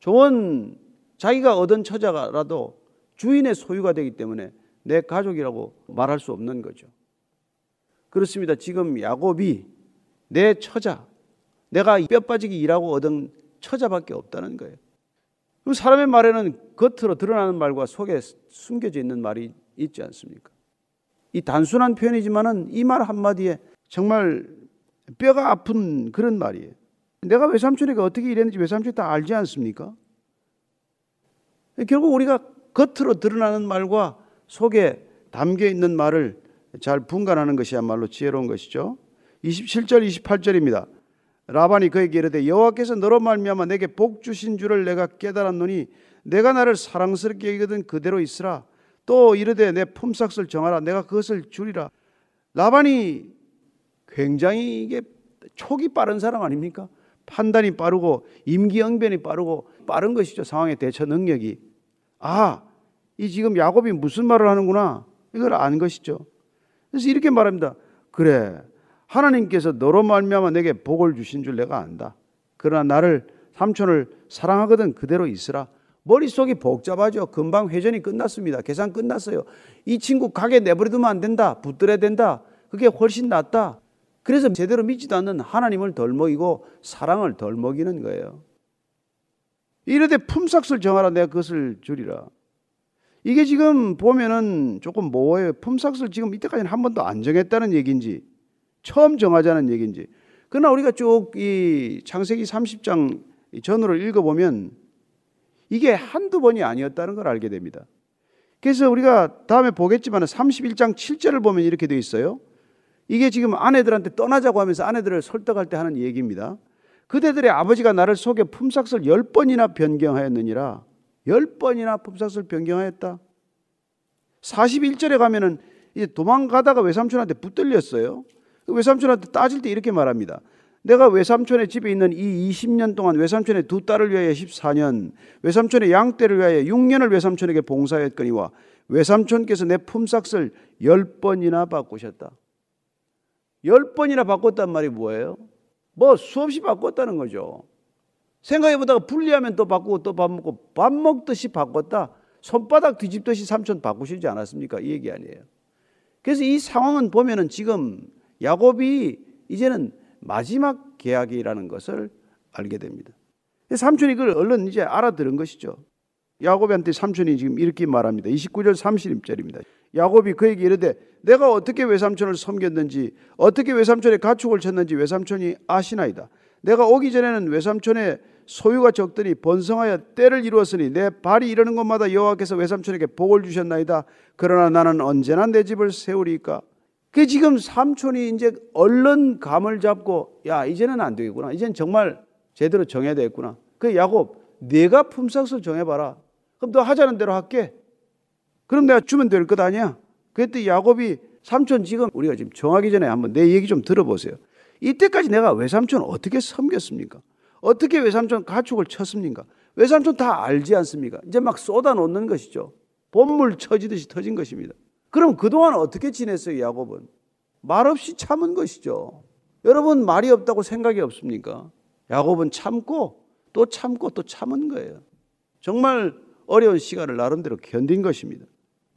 종은 자기가 얻은 처자라도 주인의 소유가 되기 때문에 내 가족이라고 말할 수 없는 거죠. 그렇습니다. 지금 야곱이 내 처자, 내가 뼈 빠지게 일하고 얻은 처자밖에 없다는 거예요. 그럼 사람의 말에는 겉으로 드러나는 말과 속에 숨겨져 있는 말이 있지 않습니까? 이 단순한 표현이지만은 이 말 한마디에 정말 뼈가 아픈 그런 말이에요. 내가 외삼촌이가 어떻게 일했는지 외삼촌이 다 알지 않습니까? 결국 우리가 겉으로 드러나는 말과 속에 담겨 있는 말을 잘 분간하는 것이야말로 지혜로운 것이죠. 27절 28절입니다. 라반이 그에게 이르되 여호와께서 너로 말미암아 내게 복 주신 줄을 내가 깨달았노니 내가 나를 사랑스럽게 여기거든 그대로 있으라. 또 이르되 내 품삯을 정하라. 내가 그것을 주리라. 라반이 굉장히 이게 촉이 빠른 사람 아닙니까? 판단이 빠르고 임기응변이 빠르고 빠른 것이죠. 상황에 대처 능력이. 아, 이 지금 야곱이 무슨 말을 하는구나 이걸 안 것이죠. 그래서 이렇게 말합니다. 그래, 하나님께서 너로 말미암아 내게 복을 주신 줄 내가 안다. 그러나 나를 삼촌을 사랑하거든 그대로 있으라. 머릿속이 복잡하죠. 금방 회전이 끝났습니다. 계산 끝났어요. 이 친구 가게 내버려두면 안 된다. 붙들어야 된다. 그게 훨씬 낫다. 그래서 제대로 믿지도 않는 하나님을 덜 먹이고 사랑을 덜 먹이는 거예요. 이르되 품삯을 정하라. 내가 그것을 주리라. 이게 지금 보면은 조금 모호해요. 품삯을 지금 이때까지는 한 번도 안 정했다는 얘기인지 처음 정하자는 얘기인지. 그러나 우리가 쭉 이 창세기 30장 전후를 읽어보면 이게 한두 번이 아니었다는 걸 알게 됩니다. 그래서 우리가 다음에 보겠지만 31장 7절을 보면 이렇게 되어 있어요. 이게 지금 아내들한테 떠나자고 하면서 아내들을 설득할 때 하는 얘기입니다. 그대들의 아버지가 나를 속여 품삯을 10번이나 변경하였느니라. 10번이나 품삯을 변경하였다. 41절에 가면은 이제 도망가다가 외삼촌한테 붙들렸어요. 외삼촌한테 따질 때 이렇게 말합니다. 내가 외삼촌의 집에 있는 이 20년 동안 외삼촌의 두 딸을 위하여 14년, 외삼촌의 양떼를 위하여 6년을 외삼촌에게 봉사했거니와 외삼촌께서 내 품삯을 10번이나 바꾸셨다. 10번이나 바꿨단 말이 뭐예요? 뭐 수없이 바꿨다는 거죠. 생각해보다가 불리하면 또 바꾸고 또 밥 먹고 밥 먹듯이 바꿨다. 손바닥 뒤집듯이 삼촌 바꾸시지 않았습니까? 이 얘기 아니에요. 그래서 이 상황은 보면은 지금 야곱이 이제는 마지막 계약이라는 것을 알게 됩니다. 삼촌이 그걸 얼른 이제 알아들은 것이죠. 야곱한테 삼촌이 지금 이렇게 말합니다. 29절 30절입니다. 야곱이 그에게 이르되 내가 어떻게 외삼촌을 섬겼는지 어떻게 외삼촌의 가축을 쳤는지 외삼촌이 아시나이다. 내가 오기 전에는 외삼촌의 소유가 적더니 번성하여 때를 이루었으니 내 발이 이르는 곳마다 여호와께서 외삼촌에게 복을 주셨나이다. 그러나 나는 언제나 내 집을 세우리까. 그 지금 삼촌이 이제 얼른 감을 잡고 야 이제는 안 되겠구나. 이제는 정말 제대로 정해야 되겠구나. 그 야곱 네가 품삯을 정해봐라. 그럼 너 하자는 대로 할게. 그럼 내가 주면 될 것 아니야. 그랬더니 야곱이 삼촌 지금 우리가 지금 정하기 전에 한번 내 얘기 좀 들어보세요. 이때까지 내가 외삼촌 어떻게 섬겼습니까? 어떻게 외삼촌 가축을 쳤습니까? 외삼촌 다 알지 않습니까? 이제 막 쏟아놓는 것이죠. 봇물 터지듯이 터진 것입니다. 그럼 그동안 어떻게 지냈어요? 야곱은 말없이 참은 것이죠. 여러분 말이 없다고 생각이 없습니까? 야곱은 참고 또 참고 또 참은 거예요. 정말 어려운 시간을 나름대로 견딘 것입니다.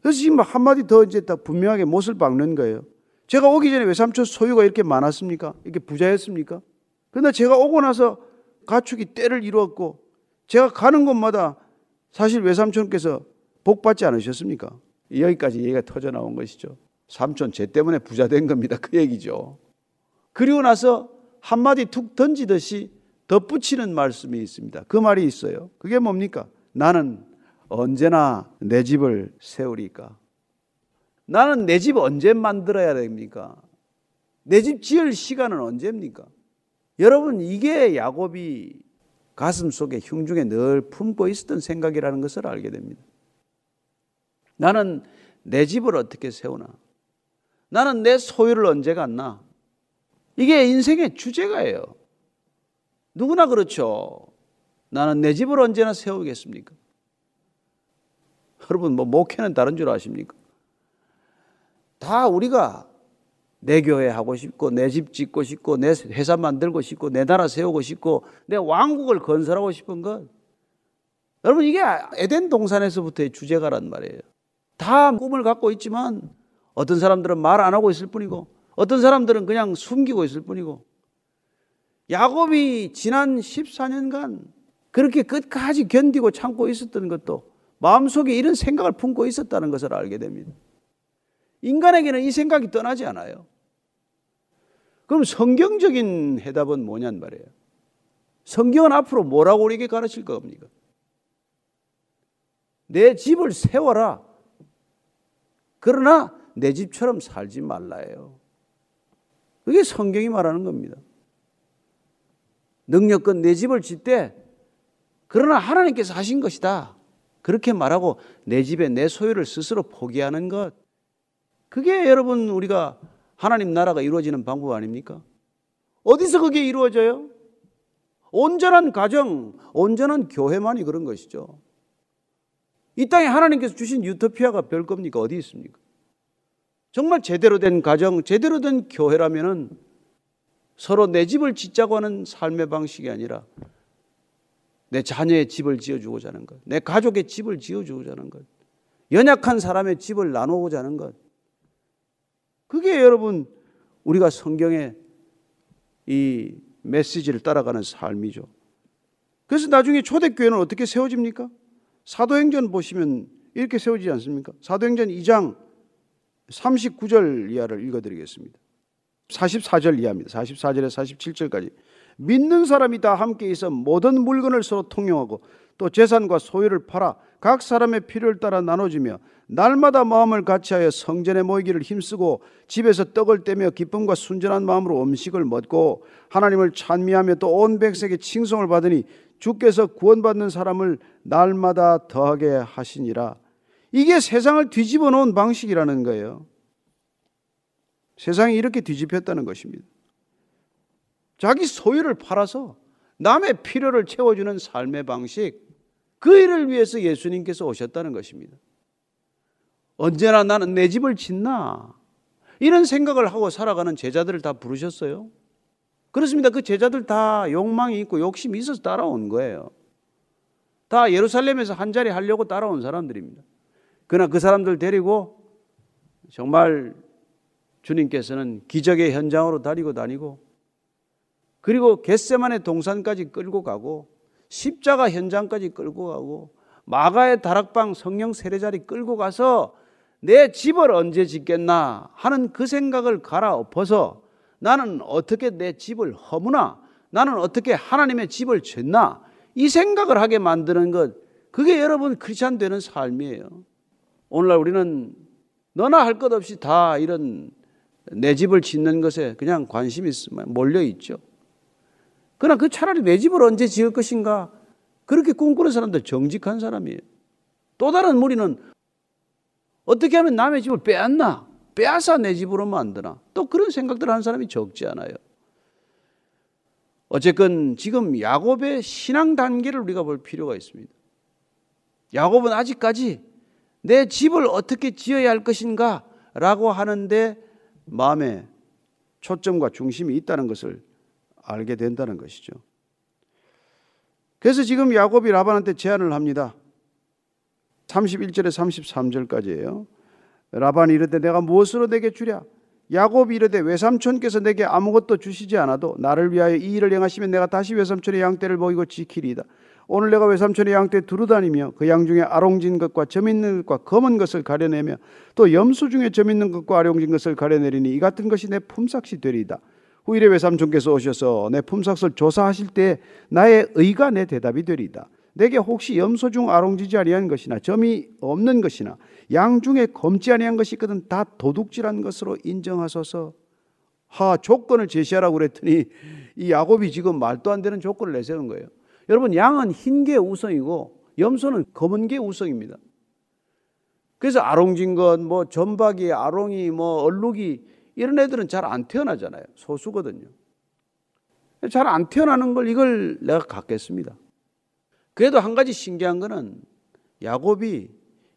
그래서 지금 한마디 더 이제 딱 분명하게 못을 박는 거예요. 제가 오기 전에 외삼촌 소유가 이렇게 많았습니까? 이렇게 부자였습니까? 그러나 제가 오고 나서 가축이 때를 이루었고 제가 가는 곳마다 사실 외삼촌께서 복 받지 않으셨습니까? 여기까지 얘기가 터져나온 것이죠. 삼촌 쟤 때문에 부자 된 겁니다. 그 얘기죠. 그리고 나서 한마디 툭 던지듯이 덧붙이는 말씀이 있습니다. 그 말이 있어요. 그게 뭡니까? 나는 언제나 내 집을 세우리까. 나는 내 집 언제 만들어야 됩니까? 내 집 지을 시간은 언제입니까? 여러분 이게 야곱이 가슴속에 흉중에 늘 품고 있었던 생각이라는 것을 알게 됩니다. 나는 내 집을 어떻게 세우나? 나는 내 소유를 언제 갖나? 이게 인생의 주제가예요. 누구나 그렇죠. 나는 내 집을 언제나 세우겠습니까? 여러분, 뭐 목회는 다른 줄 아십니까? 다 우리가 내 교회 하고 싶고, 내 집 짓고 싶고, 내 회사 만들고 싶고, 내 나라 세우고 싶고, 내 왕국을 건설하고 싶은 것. 여러분, 이게 에덴 동산에서부터의 주제가란 말이에요. 다 꿈을 갖고 있지만 어떤 사람들은 말 안 하고 있을 뿐이고, 어떤 사람들은 그냥 숨기고 있을 뿐이고, 야곱이 지난 14년간 그렇게 끝까지 견디고 참고 있었던 것도 마음속에 이런 생각을 품고 있었다는 것을 알게 됩니다. 인간에게는 이 생각이 떠나지 않아요. 그럼 성경적인 해답은 뭐냔 말이에요. 성경은 앞으로 뭐라고 우리에게 가르칠 겁니까? 내 집을 세워라. 그러나 내 집처럼 살지 말라예요. 그게 성경이 말하는 겁니다. 능력껏 내 집을 짓되 그러나 하나님께서 하신 것이다. 그렇게 말하고 내 집에 내 소유를 스스로 포기하는 것. 그게 여러분 우리가 하나님 나라가 이루어지는 방법 아닙니까? 어디서 그게 이루어져요? 온전한 가정, 온전한 교회만이 그런 것이죠. 이 땅에 하나님께서 주신 유토피아가 별 겁니까? 어디 있습니까? 정말 제대로 된 가정, 제대로 된 교회라면은 서로 내 집을 짓자고 하는 삶의 방식이 아니라 내 자녀의 집을 지어주고자 하는 것, 내 가족의 집을 지어주고자 하는 것, 연약한 사람의 집을 나누고자 하는 것. 그게 여러분 우리가 성경의 이 메시지를 따라가는 삶이죠. 그래서 나중에 초대교회는 어떻게 세워집니까? 사도행전 보시면 이렇게 세워지지 않습니까? 사도행전 2장 39절 이하를 읽어드리겠습니다. 44절 이하입니다. 44절에서 47절까지 믿는 사람이 다 함께 있어 모든 물건을 서로 통용하고 또 재산과 소유를 팔아 각 사람의 필요를 따라 나눠주며 날마다 마음을 같이하여 성전에 모이기를 힘쓰고 집에서 떡을 떼며 기쁨과 순전한 마음으로 음식을 먹고 하나님을 찬미하며 또 온 백성에게 칭송을 받으니 주께서 구원받는 사람을 날마다 더하게 하시니라. 이게 세상을 뒤집어 놓은 방식이라는 거예요. 세상이 이렇게 뒤집혔다는 것입니다. 자기 소유를 팔아서 남의 필요를 채워주는 삶의 방식, 그 일을 위해서 예수님께서 오셨다는 것입니다. 언제나 나는 내 집을 짓나 이런 생각을 하고 살아가는 제자들을 다 부르셨어요. 그렇습니다. 그 제자들 다 욕망이 있고 욕심이 있어서 따라온 거예요. 다 예루살렘에서 한자리 하려고 따라온 사람들입니다. 그러나 그 사람들 데리고 정말 주님께서는 기적의 현장으로 다니고 그리고 겟세마네 동산까지 끌고 가고 십자가 현장까지 끌고 가고 마가의 다락방 성령 세례자리 끌고 가서 내 집을 언제 짓겠나 하는 그 생각을 갈아엎어서 나는 어떻게 내 집을 허무나, 나는 어떻게 하나님의 집을 짓나, 이 생각을 하게 만드는 것, 그게 여러분 크리스찬 되는 삶이에요. 오늘날 우리는 너나 할 것 없이 다 이런 내 집을 짓는 것에 그냥 관심이 몰려있죠. 그러나 그 차라리 내 집을 언제 지을 것인가 그렇게 꿈꾸는 사람들 정직한 사람이에요. 또 다른 무리는 어떻게 하면 남의 집을 빼앗나, 빼앗아 내 집으로 만드나, 또 그런 생각들을 하는 사람이 적지 않아요. 어쨌건 지금 야곱의 신앙 단계를 우리가 볼 필요가 있습니다. 야곱은 아직까지 내 집을 어떻게 지어야 할 것인가 라고 하는데 마음에 초점과 중심이 있다는 것을 알게 된다는 것이죠. 그래서 지금 야곱이 라반한테 제안을 합니다. 31절에 33절까지예요. 라반이 이르되 내가 무엇으로 내게 주랴? 야곱이 이르되 외삼촌께서 내게 아무것도 주시지 않아도 나를 위하여 이 일을 행하시면 내가 다시 외삼촌의 양떼를 먹이고 지키리이다. 오늘 내가 외삼촌의 양떼 두루다니며 그 양 중에 아롱진 것과 점 있는 것과 검은 것을 가려내며 또 염소 중에 점 있는 것과 아롱진 것을 가려내리니 이 같은 것이 내 품삯이 되리이다. 후일에 외삼촌께서 오셔서 내 품삯을 조사하실 때 나의 의가 내 대답이 되리이다. 내게 혹시 염소 중 아롱지지 아니한 것이나 점이 없는 것이나 양 중에 검지 아니한 것이 있거든 다 도둑질한 것으로 인정하소서. 하, 조건을 제시하라고 그랬더니 이 야곱이 지금 말도 안 되는 조건을 내세운 거예요. 여러분, 양은 흰 게 우성이고 염소는 검은 게 우성입니다. 그래서 아롱진 것, 뭐 점박이, 아롱이, 뭐 얼룩이, 이런 애들은 잘 안 태어나잖아요. 소수거든요. 잘 안 태어나는 걸 이걸 내가 갖겠습니다. 그래도 한 가지 신기한 거는 야곱이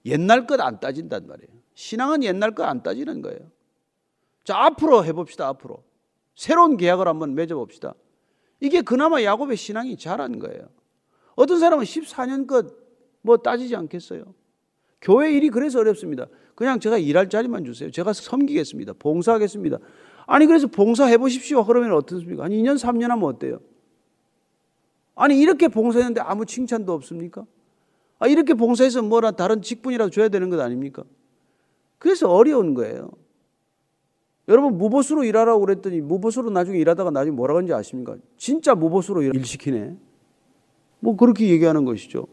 옛날 것 안 따진단 말이에요. 신앙은 옛날 것 안 따지는 거예요. 자, 앞으로 해봅시다. 앞으로 새로운 계약을 한번 맺어봅시다. 이게 그나마 야곱의 신앙이 잘한 거예요. 어떤 사람은 14년 것 뭐 따지지 않겠어요? 교회 일이 그래서 어렵습니다. 그냥 제가 일할 자리만 주세요. 제가 섬기겠습니다. 봉사하겠습니다. 아니 그래서 봉사해보십시오. 그러면 어떻습니까? 아니 2년 3년 하면 어때요? 아니 이렇게 봉사했는데 아무 칭찬도 없습니까? 아, 이렇게 봉사해서 뭐라 다른 직분이라도 줘야 되는 것 아닙니까? 그래서 어려운 거예요. 여러분 무보수로 일하라고 그랬더니 무보수로 나중에 일하다가 나중에 뭐라고 하는지 아십니까? 진짜 무보수로 일시키네. 뭐 그렇게 얘기하는 것이죠.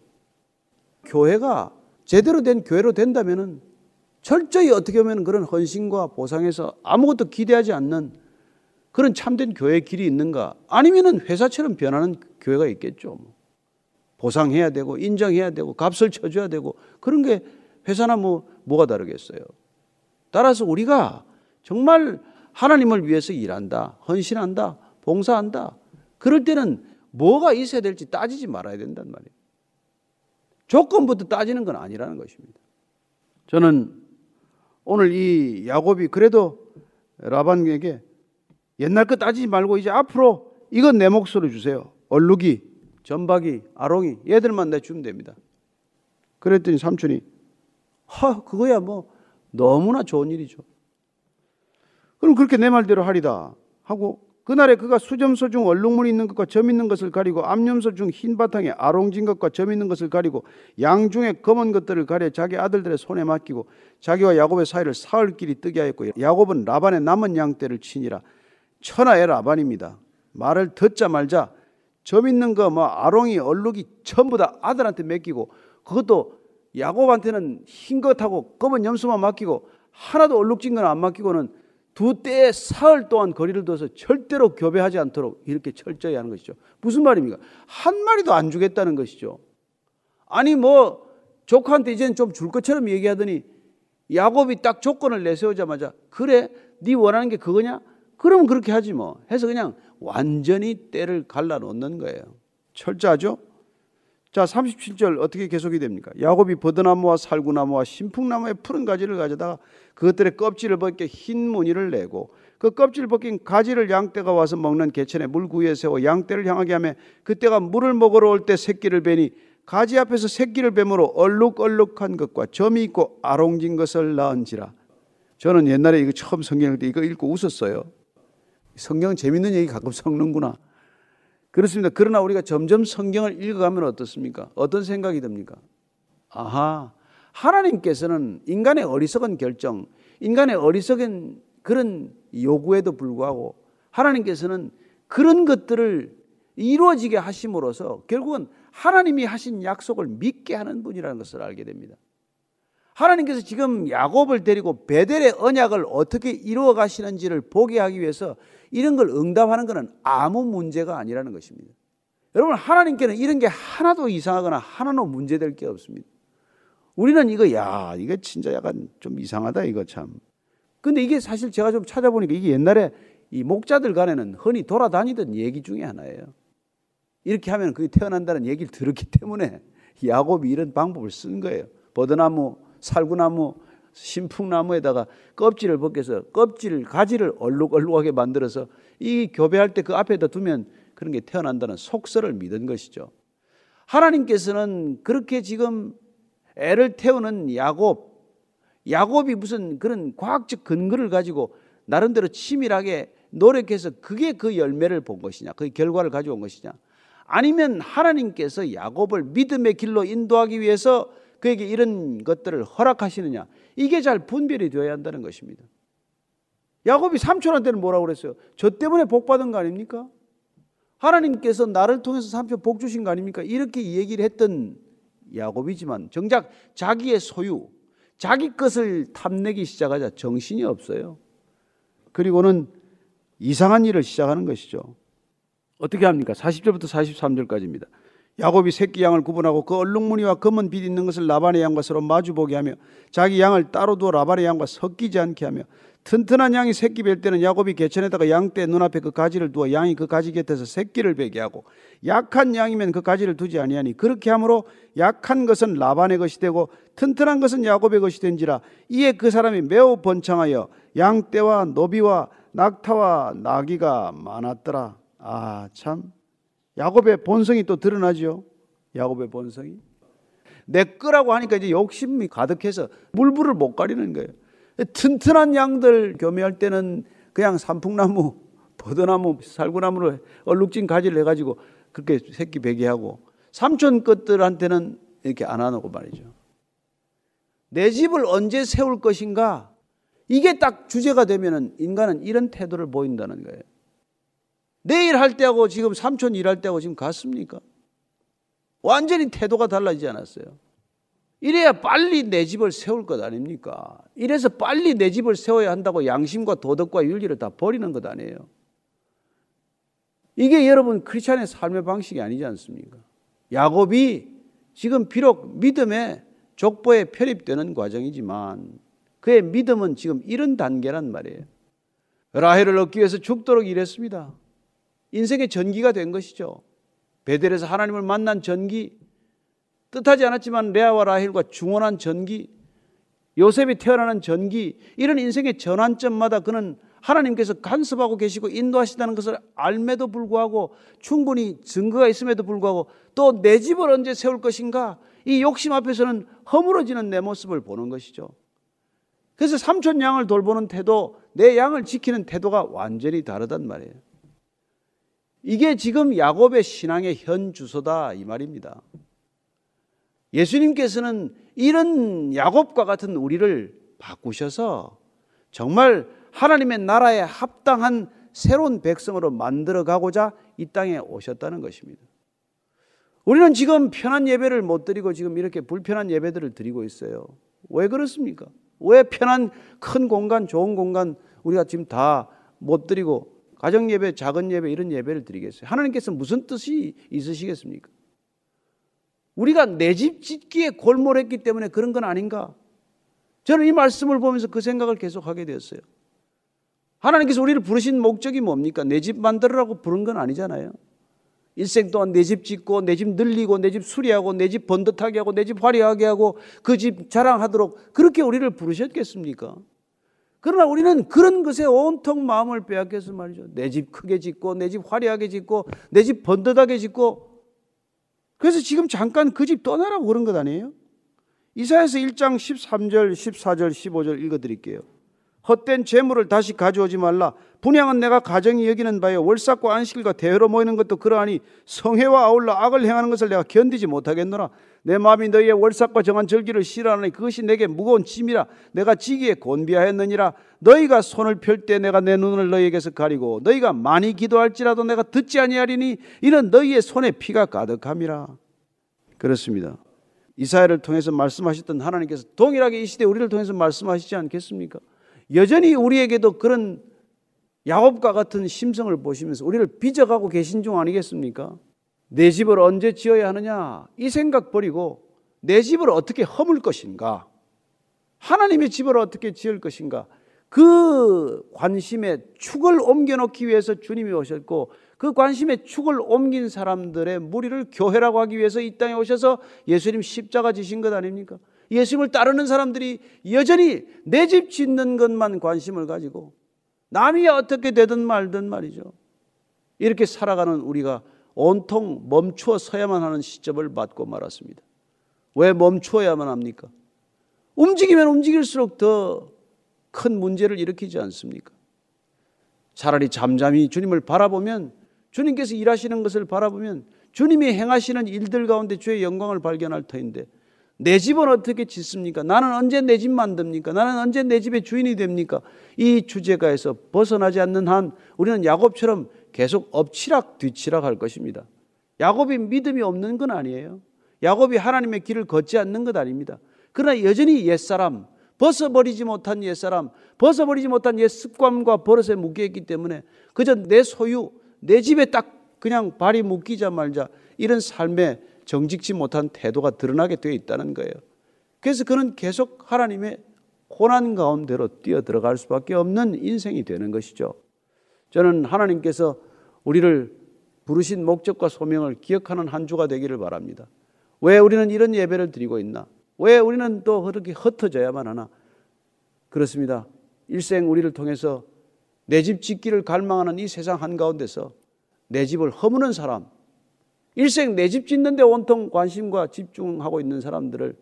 교회가 제대로 된 교회로 된다면은 철저히 어떻게 보면 그런 헌신과 보상에서 아무것도 기대하지 않는 그런 참된 교회의 길이 있는가? 아니면은 회사처럼 변하는 교회가 있겠죠. 보상해야 되고 인정해야 되고 값을 쳐줘야 되고 그런 게 회사나 뭐가 다르겠어요. 따라서 우리가 정말 하나님을 위해서 일한다, 헌신한다, 봉사한다. 그럴 때는 뭐가 있어야 될지 따지지 말아야 된단 말이에요. 조건부터 따지는 건 아니라는 것입니다. 저는 오늘 이 야곱이 그래도 라반에게 옛날 거 따지지 말고 이제 앞으로 이건 내 몫으로 주세요. 얼룩이, 점박이, 아롱이 얘들만 내 주면 됩니다. 그랬더니 삼촌이 그거야 뭐 너무나 좋은 일이죠. 그럼 그렇게 내 말대로 하리다 하고 그날에 그가 수점소 중 얼룩무늬 있는 것과 점 있는 것을 가리고 암염소 중 흰 바탕에 아롱진 것과 점 있는 것을 가리고 양 중에 검은 것들을 가려 자기 아들들의 손에 맡기고 자기와 야곱의 사이를 사흘 길이 뜨게 하였고 야곱은 라반의 남은 양떼를 치니라. 천하의 라반입니다. 말을 듣자 말자 점 있는 거 뭐 아롱이 얼룩이 전부 다 아들한테 맡기고 그것도 야곱한테는 흰 것하고 검은 염소만 맡기고 하나도 얼룩진 건 안 맡기고는 두 때에 사흘 동안 거리를 둬서 절대로 교배하지 않도록 이렇게 철저히 하는 것이죠. 무슨 말입니까? 한 마리도 안 주겠다는 것이죠. 아니 뭐 조카한테 이제는 좀 줄 것처럼 얘기하더니 야곱이 딱 조건을 내세우자마자 그래? 네 원하는 게 그거냐? 그러면 그렇게 하지 뭐 해서 그냥 완전히 때를 갈라놓는 거예요. 철저하죠? 자 37절 어떻게 계속이 됩니까? 야곱이 버드나무와 살구나무와 신풍나무의 푸른 가지를 가져다가 그것들의 껍질을 벗겨 흰 무늬를 내고 그 껍질 벗긴 가지를 양떼가 와서 먹는 개천에 물 구이에 세워 양떼를 향하게 하며 그때가 물을 먹으러 올 때 새끼를 베니 가지 앞에서 새끼를 뱀으로 얼룩얼룩한 것과 점이 있고 아롱진 것을 낳은지라. 저는 옛날에 이거 처음 성경을 때 이거 읽고 웃었어요. 성경 재밌는 얘기 가끔 섞는구나. 그렇습니다. 그러나 우리가 점점 성경을 읽어가면 어떻습니까? 어떤 생각이 듭니까? 아하, 하나님께서는 인간의 어리석은 결정, 인간의 어리석은 그런 요구에도 불구하고 하나님께서는 그런 것들을 이루어지게 하심으로써 결국은 하나님이 하신 약속을 믿게 하는 분이라는 것을 알게 됩니다. 하나님께서 지금 야곱을 데리고 베델의 언약을 어떻게 이루어 가시는지를 보게 하기 위해서 이런 걸 응답하는 것은 아무 문제가 아니라는 것입니다. 여러분 하나님께는 이런 게 하나도 이상하거나 하나도 문제될 게 없습니다. 우리는 이거 이거 진짜 약간 좀 이상하다 이거 참. 근데 이게 사실 제가 좀 찾아보니까 이게 옛날에 이 목자들 간에는 흔히 돌아다니던 얘기 중에 하나예요. 이렇게 하면 그게 태어난다는 얘기를 들었기 때문에 야곱이 이런 방법을 쓴 거예요. 버드나무, 살구나무, 신풍나무에다가 껍질을 벗겨서 가지를 얼룩얼룩하게 만들어서 이 교배할 때 그 앞에다 두면 그런 게 태어난다는 속설을 믿은 것이죠. 하나님께서는 그렇게 지금 애를 태우는 야곱이 무슨 그런 과학적 근거를 가지고 나름대로 치밀하게 노력해서 그게 그 열매를 본 것이냐, 그 결과를 가져온 것이냐, 아니면 하나님께서 야곱을 믿음의 길로 인도하기 위해서 그에게 이런 것들을 허락하시느냐, 이게 잘 분별이 되어야 한다는 것입니다. 야곱이 삼촌한테는 뭐라고 그랬어요? 저 때문에 복 받은 거 아닙니까? 하나님께서 나를 통해서 삼촌 복 주신 거 아닙니까? 이렇게 얘기를 했던 야곱이지만 정작 자기의 소유, 자기 것을 탐내기 시작하자 정신이 없어요. 그리고는 이상한 일을 시작하는 것이죠. 어떻게 합니까? 40절부터 43절까지입니다. 야곱이 새끼 양을 구분하고 그 얼룩무늬와 검은 빛 있는 것을 라반의 양과 서로 마주보게 하며 자기 양을 따로 두어 라반의 양과 섞이지 않게 하며 튼튼한 양이 새끼 뵐 때는 야곱이 개천에다가 양떼 눈앞에 그 가지를 두어 양이 그 가지 곁에서 새끼를 베게 하고 약한 양이면 그 가지를 두지 아니하니 그렇게 함으로 약한 것은 라반의 것이 되고 튼튼한 것은 야곱의 것이 된지라. 이에 그 사람이 매우 번창하여 양떼와 노비와 낙타와 나귀가 많았더라. 아, 참 야곱의 본성이 또 드러나죠. 야곱의 본성이 내 거라고 하니까 이제 욕심이 가득해서 물불을 못 가리는 거예요. 튼튼한 양들 교매할 때는 그냥 산풍나무, 버드나무, 살구나무로 얼룩진 가지를 해가지고 그렇게 새끼 베개하고 삼촌 것들한테는 이렇게 안 하고 말이죠. 내 집을 언제 세울 것인가, 이게 딱 주제가 되면은 인간은 이런 태도를 보인다는 거예요. 내일 할 때하고 지금 삼촌 일할 때하고 지금 같습니까? 완전히 태도가 달라지지 않았어요. 이래야 빨리 내 집을 세울 것 아닙니까? 이래서 빨리 내 집을 세워야 한다고 양심과 도덕과 윤리를 다 버리는 것 아니에요. 이게 여러분 크리스찬의 삶의 방식이 아니지 않습니까? 야곱이 지금 비록 믿음의 족보에 편입되는 과정이지만 그의 믿음은 지금 이런 단계란 말이에요. 라헬을 얻기 위해서 죽도록 일했습니다. 인생의 전기가 된 것이죠. 베델에서 하나님을 만난 전기, 뜻하지 않았지만 레아와 라헬과 중원한 전기, 요셉이 태어나는 전기, 이런 인생의 전환점마다 그는 하나님께서 간섭하고 계시고 인도하시다는 것을 알매도 불구하고 충분히 증거가 있음에도 불구하고 또 내 집을 언제 세울 것인가, 이 욕심 앞에서는 허물어지는 내 모습을 보는 것이죠. 그래서 삼촌 양을 돌보는 태도, 내 양을 지키는 태도가 완전히 다르단 말이에요. 이게 지금 야곱의 신앙의 현 주소다 이 말입니다. 예수님께서는 이런 야곱과 같은 우리를 바꾸셔서 정말 하나님의 나라에 합당한 새로운 백성으로 만들어가고자 이 땅에 오셨다는 것입니다. 우리는 지금 편한 예배를 못 드리고 지금 이렇게 불편한 예배들을 드리고 있어요. 왜 그렇습니까? 왜 편한 큰 공간, 좋은 공간 우리가 지금 다 못 드리고 가정예배, 작은 예배 이런 예배를 드리겠어요? 하나님께서 무슨 뜻이 있으시겠습니까? 우리가 내 집 짓기에 골몰했기 때문에 그런 건 아닌가? 저는 이 말씀을 보면서 그 생각을 계속하게 되었어요. 하나님께서 우리를 부르신 목적이 뭡니까? 내 집 만들으라고 부른 건 아니잖아요. 일생 동안 내 집 짓고 내 집 늘리고 내 집 수리하고 내 집 번듯하게 하고 내 집 화려하게 하고 그 집 자랑하도록 그렇게 우리를 부르셨겠습니까? 그러나 우리는 그런 것에 온통 마음을 빼앗겨서 말이죠. 내 집 크게 짓고 내 집 화려하게 짓고 내 집 번듯하게 짓고, 그래서 지금 잠깐 그 집 떠나라고 그런 것 아니에요? 이사야서 1장 13절 14절 15절 읽어드릴게요. 헛된 재물을 다시 가져오지 말라. 분향은 내가 가정이 여기는 바요 월삭과 안식일과 대회로 모이는 것도 그러하니 성회와 아울러 악을 행하는 것을 내가 견디지 못하겠노라. 내 마음이 너희의 월삭과 정한 절기를 싫어하니 그것이 내게 무거운 짐이라 내가 지기에 곤비하였느니라. 너희가 손을 펼 때 내가 내 눈을 너희에게서 가리고 너희가 많이 기도할지라도 내가 듣지 아니하리니 이는 너희의 손에 피가 가득함이라. 그렇습니다. 이사야를 통해서 말씀하셨던 하나님께서 동일하게 이 시대에 우리를 통해서 말씀하시지 않겠습니까? 여전히 우리에게도 그런 야곱과 같은 심성을 보시면서 우리를 빚어가고 계신 중 아니겠습니까? 내 집을 언제 지어야 하느냐, 이 생각 버리고 내 집을 어떻게 허물 것인가, 하나님의 집을 어떻게 지을 것인가, 그 관심의 축을 옮겨놓기 위해서 주님이 오셨고 그 관심의 축을 옮긴 사람들의 무리를 교회라고 하기 위해서 이 땅에 오셔서 예수님 십자가 지신 것 아닙니까? 예수님을 따르는 사람들이 여전히 내 집 짓는 것만 관심을 가지고 남이 어떻게 되든 말든 말이죠, 이렇게 살아가는 우리가 온통 멈추어 서야만 하는 시점을 맞고 말았습니다. 왜 멈추어야만 합니까? 움직이면 움직일수록 더 큰 문제를 일으키지 않습니까? 차라리 잠잠히 주님을 바라보면, 주님께서 일하시는 것을 바라보면 주님이 행하시는 일들 가운데 주의 영광을 발견할 터인데 내 집은 어떻게 짓습니까? 나는 언제 내 집 만듭니까? 나는 언제 내 집의 주인이 됩니까? 이 주제가에서 벗어나지 않는 한 우리는 야곱처럼 계속 엎치락 뒤치락 할 것입니다. 야곱이 믿음이 없는 건 아니에요. 야곱이 하나님의 길을 걷지 않는 것 아닙니다. 그러나 여전히 옛사람, 벗어버리지 못한 옛사람, 벗어버리지 못한 옛 습관과 버릇에 묶여있기 때문에 그저 내 소유, 내 집에 딱 그냥 발이 묶이자 말자 이런 삶에 정직지 못한 태도가 드러나게 되어 있다는 거예요. 그래서 그는 계속 하나님의 고난 가운데로 뛰어들어갈 수밖에 없는 인생이 되는 것이죠. 저는 하나님께서 우리를 부르신 목적과 소명을 기억하는 한 주가 되기를 바랍니다. 왜 우리는 이런 예배를 드리고 있나? 왜 우리는 또 그렇게 흩어져야만 하나? 그렇습니다. 일생 우리를 통해서 내 집 짓기를 갈망하는 이 세상 한가운데서 내 집을 허무는 사람, 일생 내 집 짓는데 온통 관심과 집중하고 있는 사람들을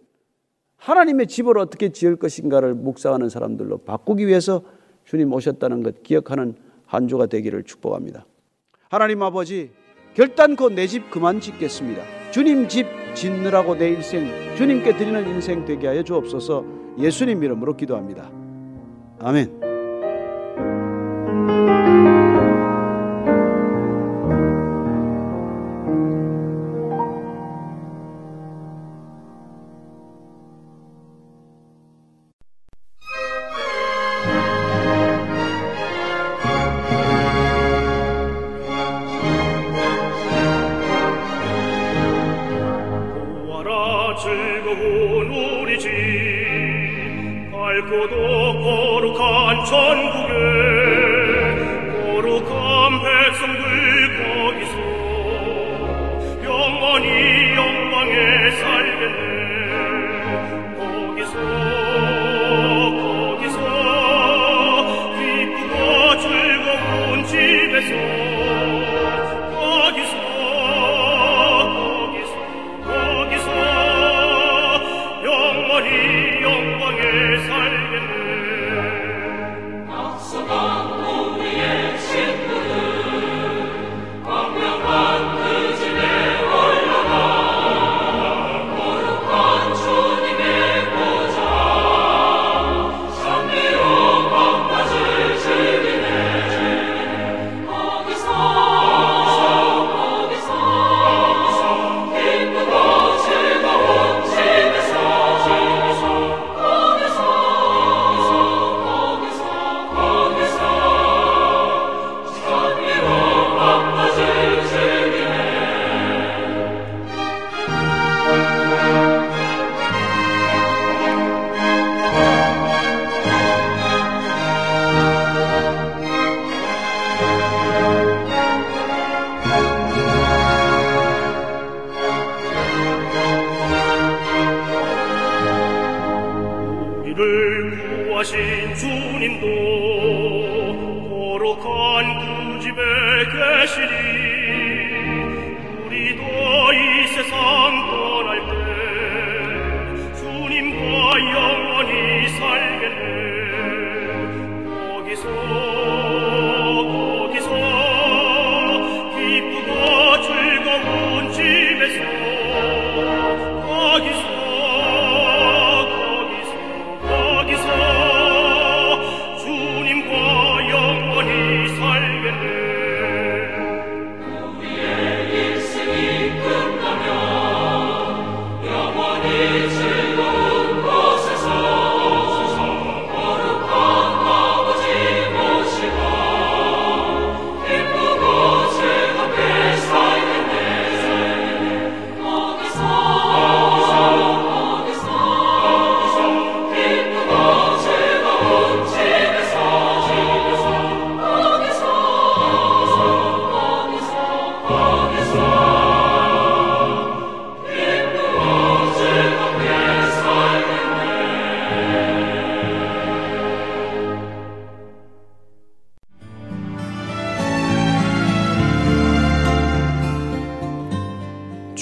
하나님의 집을 어떻게 지을 것인가를 묵상하는 사람들로 바꾸기 위해서 주님 오셨다는 것 기억하는 한 주가 되기를 축복합니다. 하나님 아버지, 결단코 내 집 그만 짓겠습니다. 주님 집 짓느라고 내 일생 주님께 드리는 인생 되게 하여 주옵소서. 예수님 이름으로 기도합니다. 아멘.